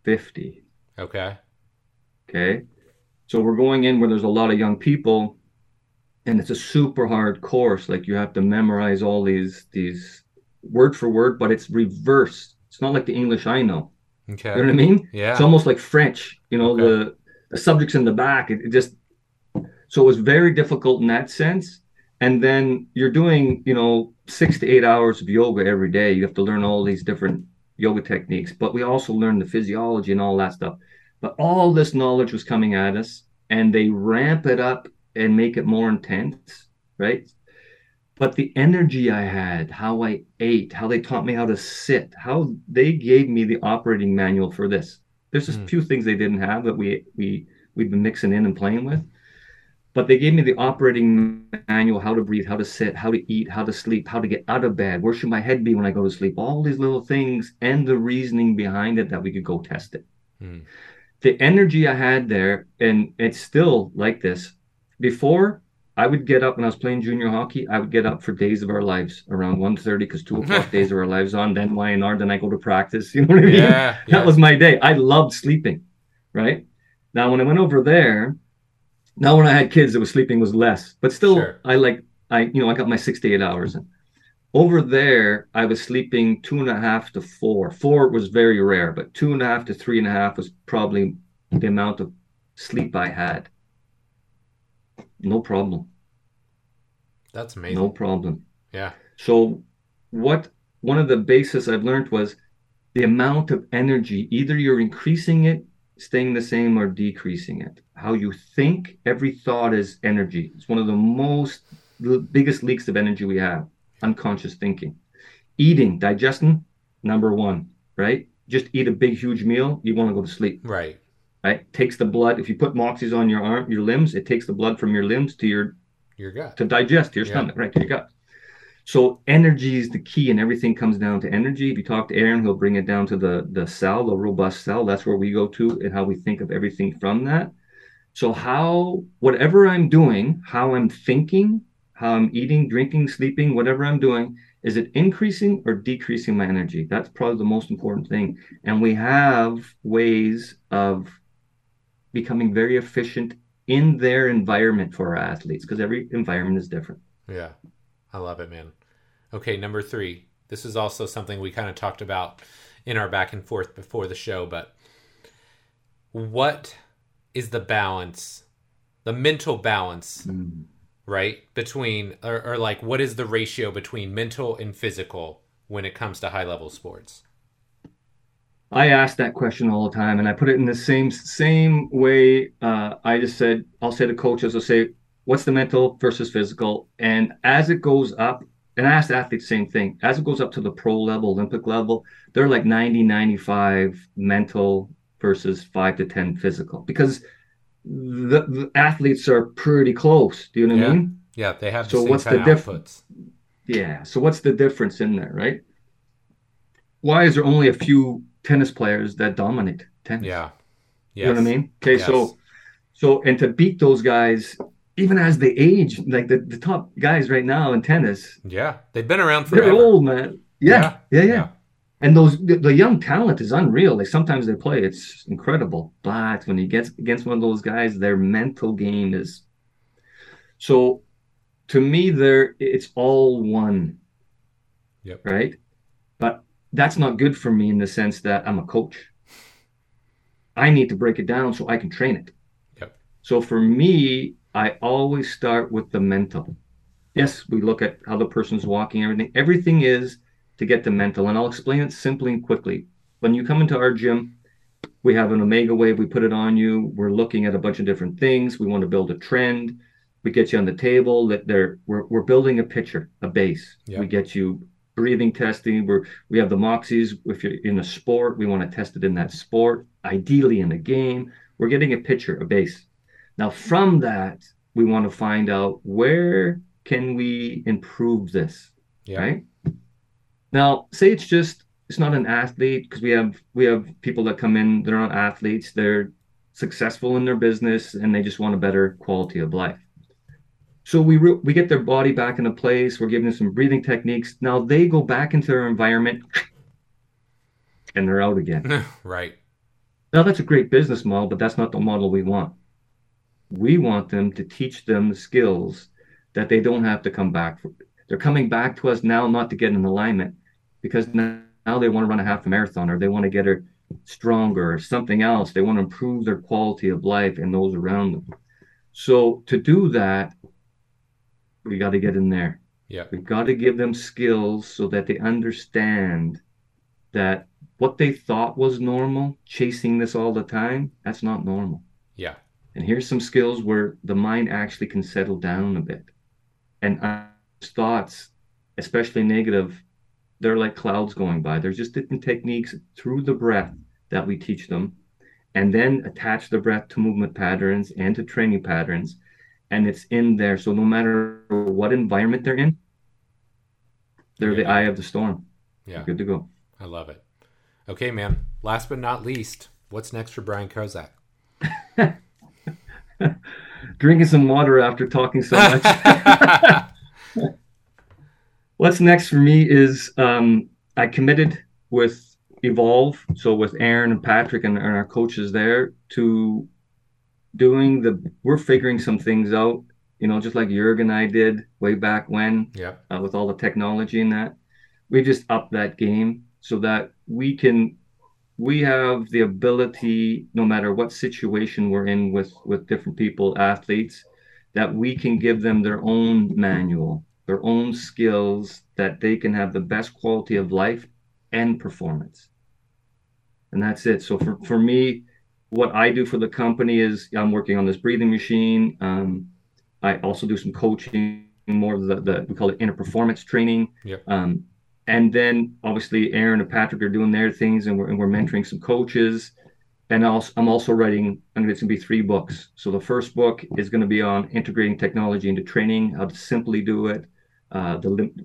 50. Okay. So we're going in where there's a lot of young people, and it's a super hard course. Like, you have to memorize all these word for word, but it's reversed. It's not like the English I know. Okay. You know what I mean? Yeah. It's almost like French, you know, the subjects in the back. So it was very difficult in that sense. And then you're doing, 6 to 8 hours of yoga every day. You have to learn all these different yoga techniques, but we also learn the physiology and all that stuff. But all this knowledge was coming at us, and they ramp it up and make it more intense, right? But the energy I had, how I ate, how they taught me how to sit, how they gave me the operating manual for this. There's just a few things they didn't have that we've been mixing in and playing with. But they gave me the operating manual, how to breathe, how to sit, how to eat, how to sleep, how to get out of bed, where should my head be when I go to sleep, all these little things, and the reasoning behind it that we could go test it. Mm. The energy I had there, and it's still like this. Before, I would get up when I was playing junior hockey. I would get up for days of our lives around 1:30 because 2:00 days of our lives on, then Y&R, then I go to practice. You know what I mean? Yeah. That was my day. I loved sleeping, right? Now, when I went over there, now when I had kids, sleeping was less. But still, sure. I got my 6 to 8 hours in. Over there, I was sleeping 2.5 to 4. 4 was very rare, but 2.5 to 3.5 was probably the amount of sleep I had. No problem. That's amazing. No problem. Yeah. So one of the bases I've learned was the amount of energy. Either you're increasing it, staying the same, or decreasing it. How you think, every thought is energy. It's one of the biggest leaks of energy we have. Unconscious thinking. Eating, digestion, number 1, right? Just eat a big, huge meal, you want to go to sleep. Right. Right? Takes the blood. If you put Moxies on your arm, your limbs, it takes the blood from your limbs to your gut to digest to your stomach, right? To your gut. So energy is the key, and everything comes down to energy. If you talk to Aaron, he'll bring it down to the cell, the robust cell. That's where we go to and how we think of everything from that. So how, whatever I'm doing, how I'm thinking, how I'm eating, drinking, sleeping, whatever I'm doing, is it increasing or decreasing my energy? That's probably the most important thing. And we have ways of becoming very efficient in their environment for our athletes, because every environment is different. Yeah. I love it, man. Okay, number three. This is also something we kind of talked about in our back and forth before the show, but what is the balance, the mental balance, right, between, or like what is the ratio between mental and physical when it comes to high-level sports? I ask that question all the time, and I put it in the same way. I just said, I'll say to coaches, I'll say, what's the mental versus physical? And as it goes up, and I asked athletes the same thing, as it goes up to the pro level, Olympic level, they're like 90, 95 mental versus 5 to 10 physical, because the athletes are pretty close. Do you know what I mean? Yeah, they have the same kind of outputs. Yeah, so what's the difference in there, right? Why is there only a few tennis players that dominate tennis? Yeah. Yes. You know what I mean? Okay, yes. So and to beat those guys... Even as they age, like the top guys right now in tennis. Yeah, they've been around forever. They're old, man. Yeah. And the young talent is unreal. Like sometimes they play, it's incredible. But when he gets against one of those guys, their mental game is... So to me, it's all one. Yep. Right? But that's not good for me in the sense that I'm a coach. I need to break it down so I can train it. Yep. So for me... I always start with the mental. Yes, we look at how the person's walking, everything. Everything is to get the mental. And I'll explain it simply and quickly. When you come into our gym, we have an Omega Wave. We put it on you. We're looking at a bunch of different things. We want to build a trend. We get you on the table. We're building a picture, a base. Yeah. We get you breathing testing. We have the Moxies. If you're in a sport, we want to test it in that sport, ideally in a game. We're getting a picture, a base. Now, from that, we want to find out where can we improve this, right? Now, say it's not an athlete, because we have people that come in, they're not athletes, they're successful in their business, and they just want a better quality of life. So we get their body back into place, we're giving them some breathing techniques. Now, they go back into their environment, and they're out again. Right. Now, that's a great business model, but that's not the model we want. We want them to teach them the skills that they don't have to come back for. They're coming back to us now not to get in alignment, because now they want to run a half marathon, or they want to get her stronger or something else. They want to improve their quality of life and those around them. So to do that, we got to get in there. Yeah, we've got to give them skills so that they understand that what they thought was normal, chasing this all the time, that's not normal. Yeah. And here's some skills where the mind actually can settle down a bit. And thoughts, especially negative, they're like clouds going by. There's just different techniques through the breath that we teach them, and then attach the breath to movement patterns and to training patterns. And it's in there. So no matter what environment they're in, they're the eye of the storm. Yeah. Good to go. I love it. Okay, man. Last but not least, what's next for Brian Kozak? Drinking some water after talking so much. What's next for me is I committed with Evolve, so with Aaron and Patrick and our coaches there, to we're figuring some things out, just like Jürg and I did way back when, with all the technology and that. We just upped that game so that we have the ability, no matter what situation we're in with different people, athletes, that we can give them their own manual, their own skills, that they can have the best quality of life and performance. And that's it. So for me, what I do for the company is I'm working on this breathing machine. I also do some coaching, more of we call it inner performance training. Yep. And then, obviously, Aaron and Patrick are doing their things, and we're mentoring some coaches. And also, I'm also writing, and it's going to be 3 books. So the first book is going to be on integrating technology into training, how to simply do it,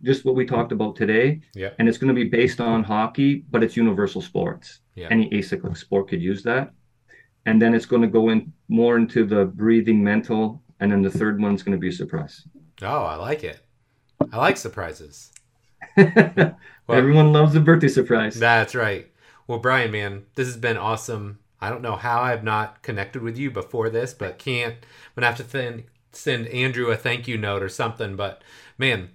just what we talked about today. Yeah. And it's going to be based on hockey, but it's universal sports. Yeah. Any acyclic sport could use that. And then it's going to go in more into the breathing, mental, and then the third one's going to be a surprise. Oh, I like it. I like surprises. Well, everyone loves a birthday surprise. That's right. Well, Brian, man, this has been awesome. I don't know how I've not connected with you before this, but I'm going to have to send Andrew a thank you note or something. But man,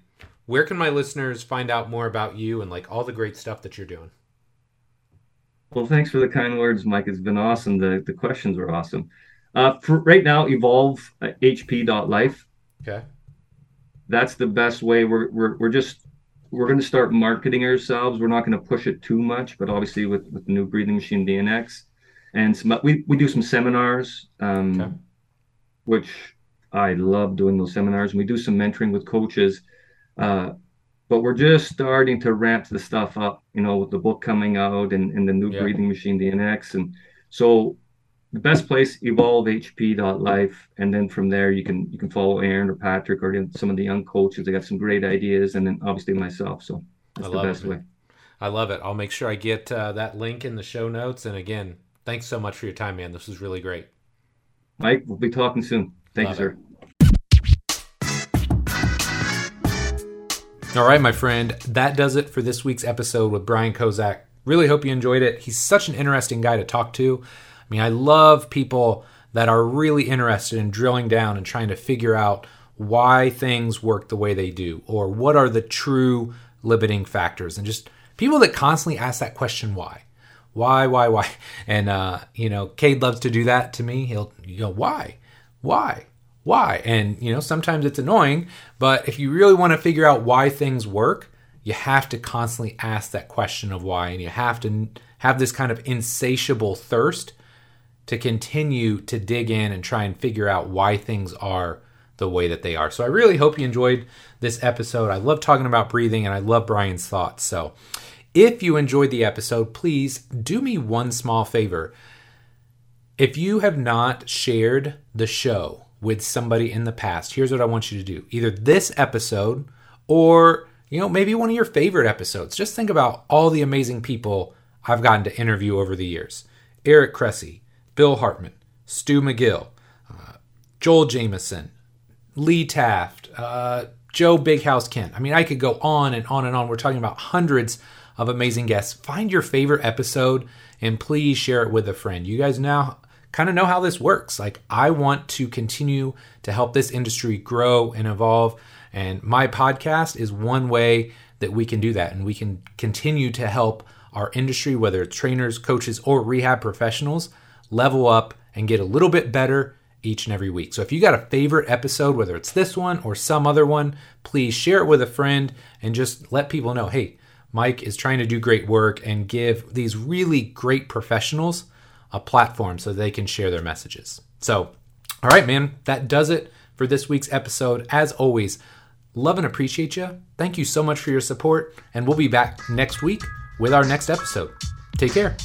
where can my listeners find out more about you and like all the great stuff that you're doing? Well, thanks for the kind words, Mike. It's been awesome. The questions were awesome. For right now, evolvehp.life. Okay. That's the best way. We're going to start marketing ourselves. We're not going to push it too much, but obviously with the new breathing machine, the NX, and we do some seminars, which I love doing those seminars. And we do some mentoring with coaches, but we're just starting to ramp the stuff up, you know, with the book coming out and the new breathing machine, the NX. And so the best place, evolvehp.life. And then from there, you can follow Aaron or Patrick or some of the young coaches. They got some great ideas. And then obviously myself. So that's the best way. I love it. I'll make sure I get that link in the show notes. And again, thanks so much for your time, man. This was really great. Mike, we'll be talking soon. Thank you, sir. All right, my friend. That does it for this week's episode with Brian Kozak. Really hope you enjoyed it. He's such an interesting guy to talk to. I mean, I love people that are really interested in drilling down and trying to figure out why things work the way they do, or what are the true limiting factors, and just people that constantly ask that question, why? And, Cade loves to do that to me. He'll why? And, sometimes it's annoying, but if you really want to figure out why things work, you have to constantly ask that question of why, and you have to have this kind of insatiable thirst to continue to dig in and try and figure out why things are the way that they are. So I really hope you enjoyed this episode. I love talking about breathing, and I love Brian's thoughts. So if you enjoyed the episode, please do me one small favor. If you have not shared the show with somebody in the past, here's what I want you to do. Either this episode or, maybe one of your favorite episodes. Just think about all the amazing people I've gotten to interview over the years. Eric Cressy, Bill Hartman, Stu McGill, Joel Jameson, Lee Taft, Joe Big House Kent. I mean, I could go on and on and on. We're talking about hundreds of amazing guests. Find your favorite episode and please share it with a friend. You guys now kind of know how this works. Like, I want to continue to help this industry grow and evolve. And my podcast is one way that we can do that. And we can continue to help our industry, whether it's trainers, coaches, or rehab professionals, level up and get a little bit better each and every week. So if you got a favorite episode, whether it's this one or some other one, please share it with a friend and just let people know, hey, Mike is trying to do great work and give these really great professionals a platform so they can share their messages. So, all right, man, that does it for this week's episode. As always, love and appreciate you. Thank you so much for your support, and we'll be back next week with our next episode. Take care.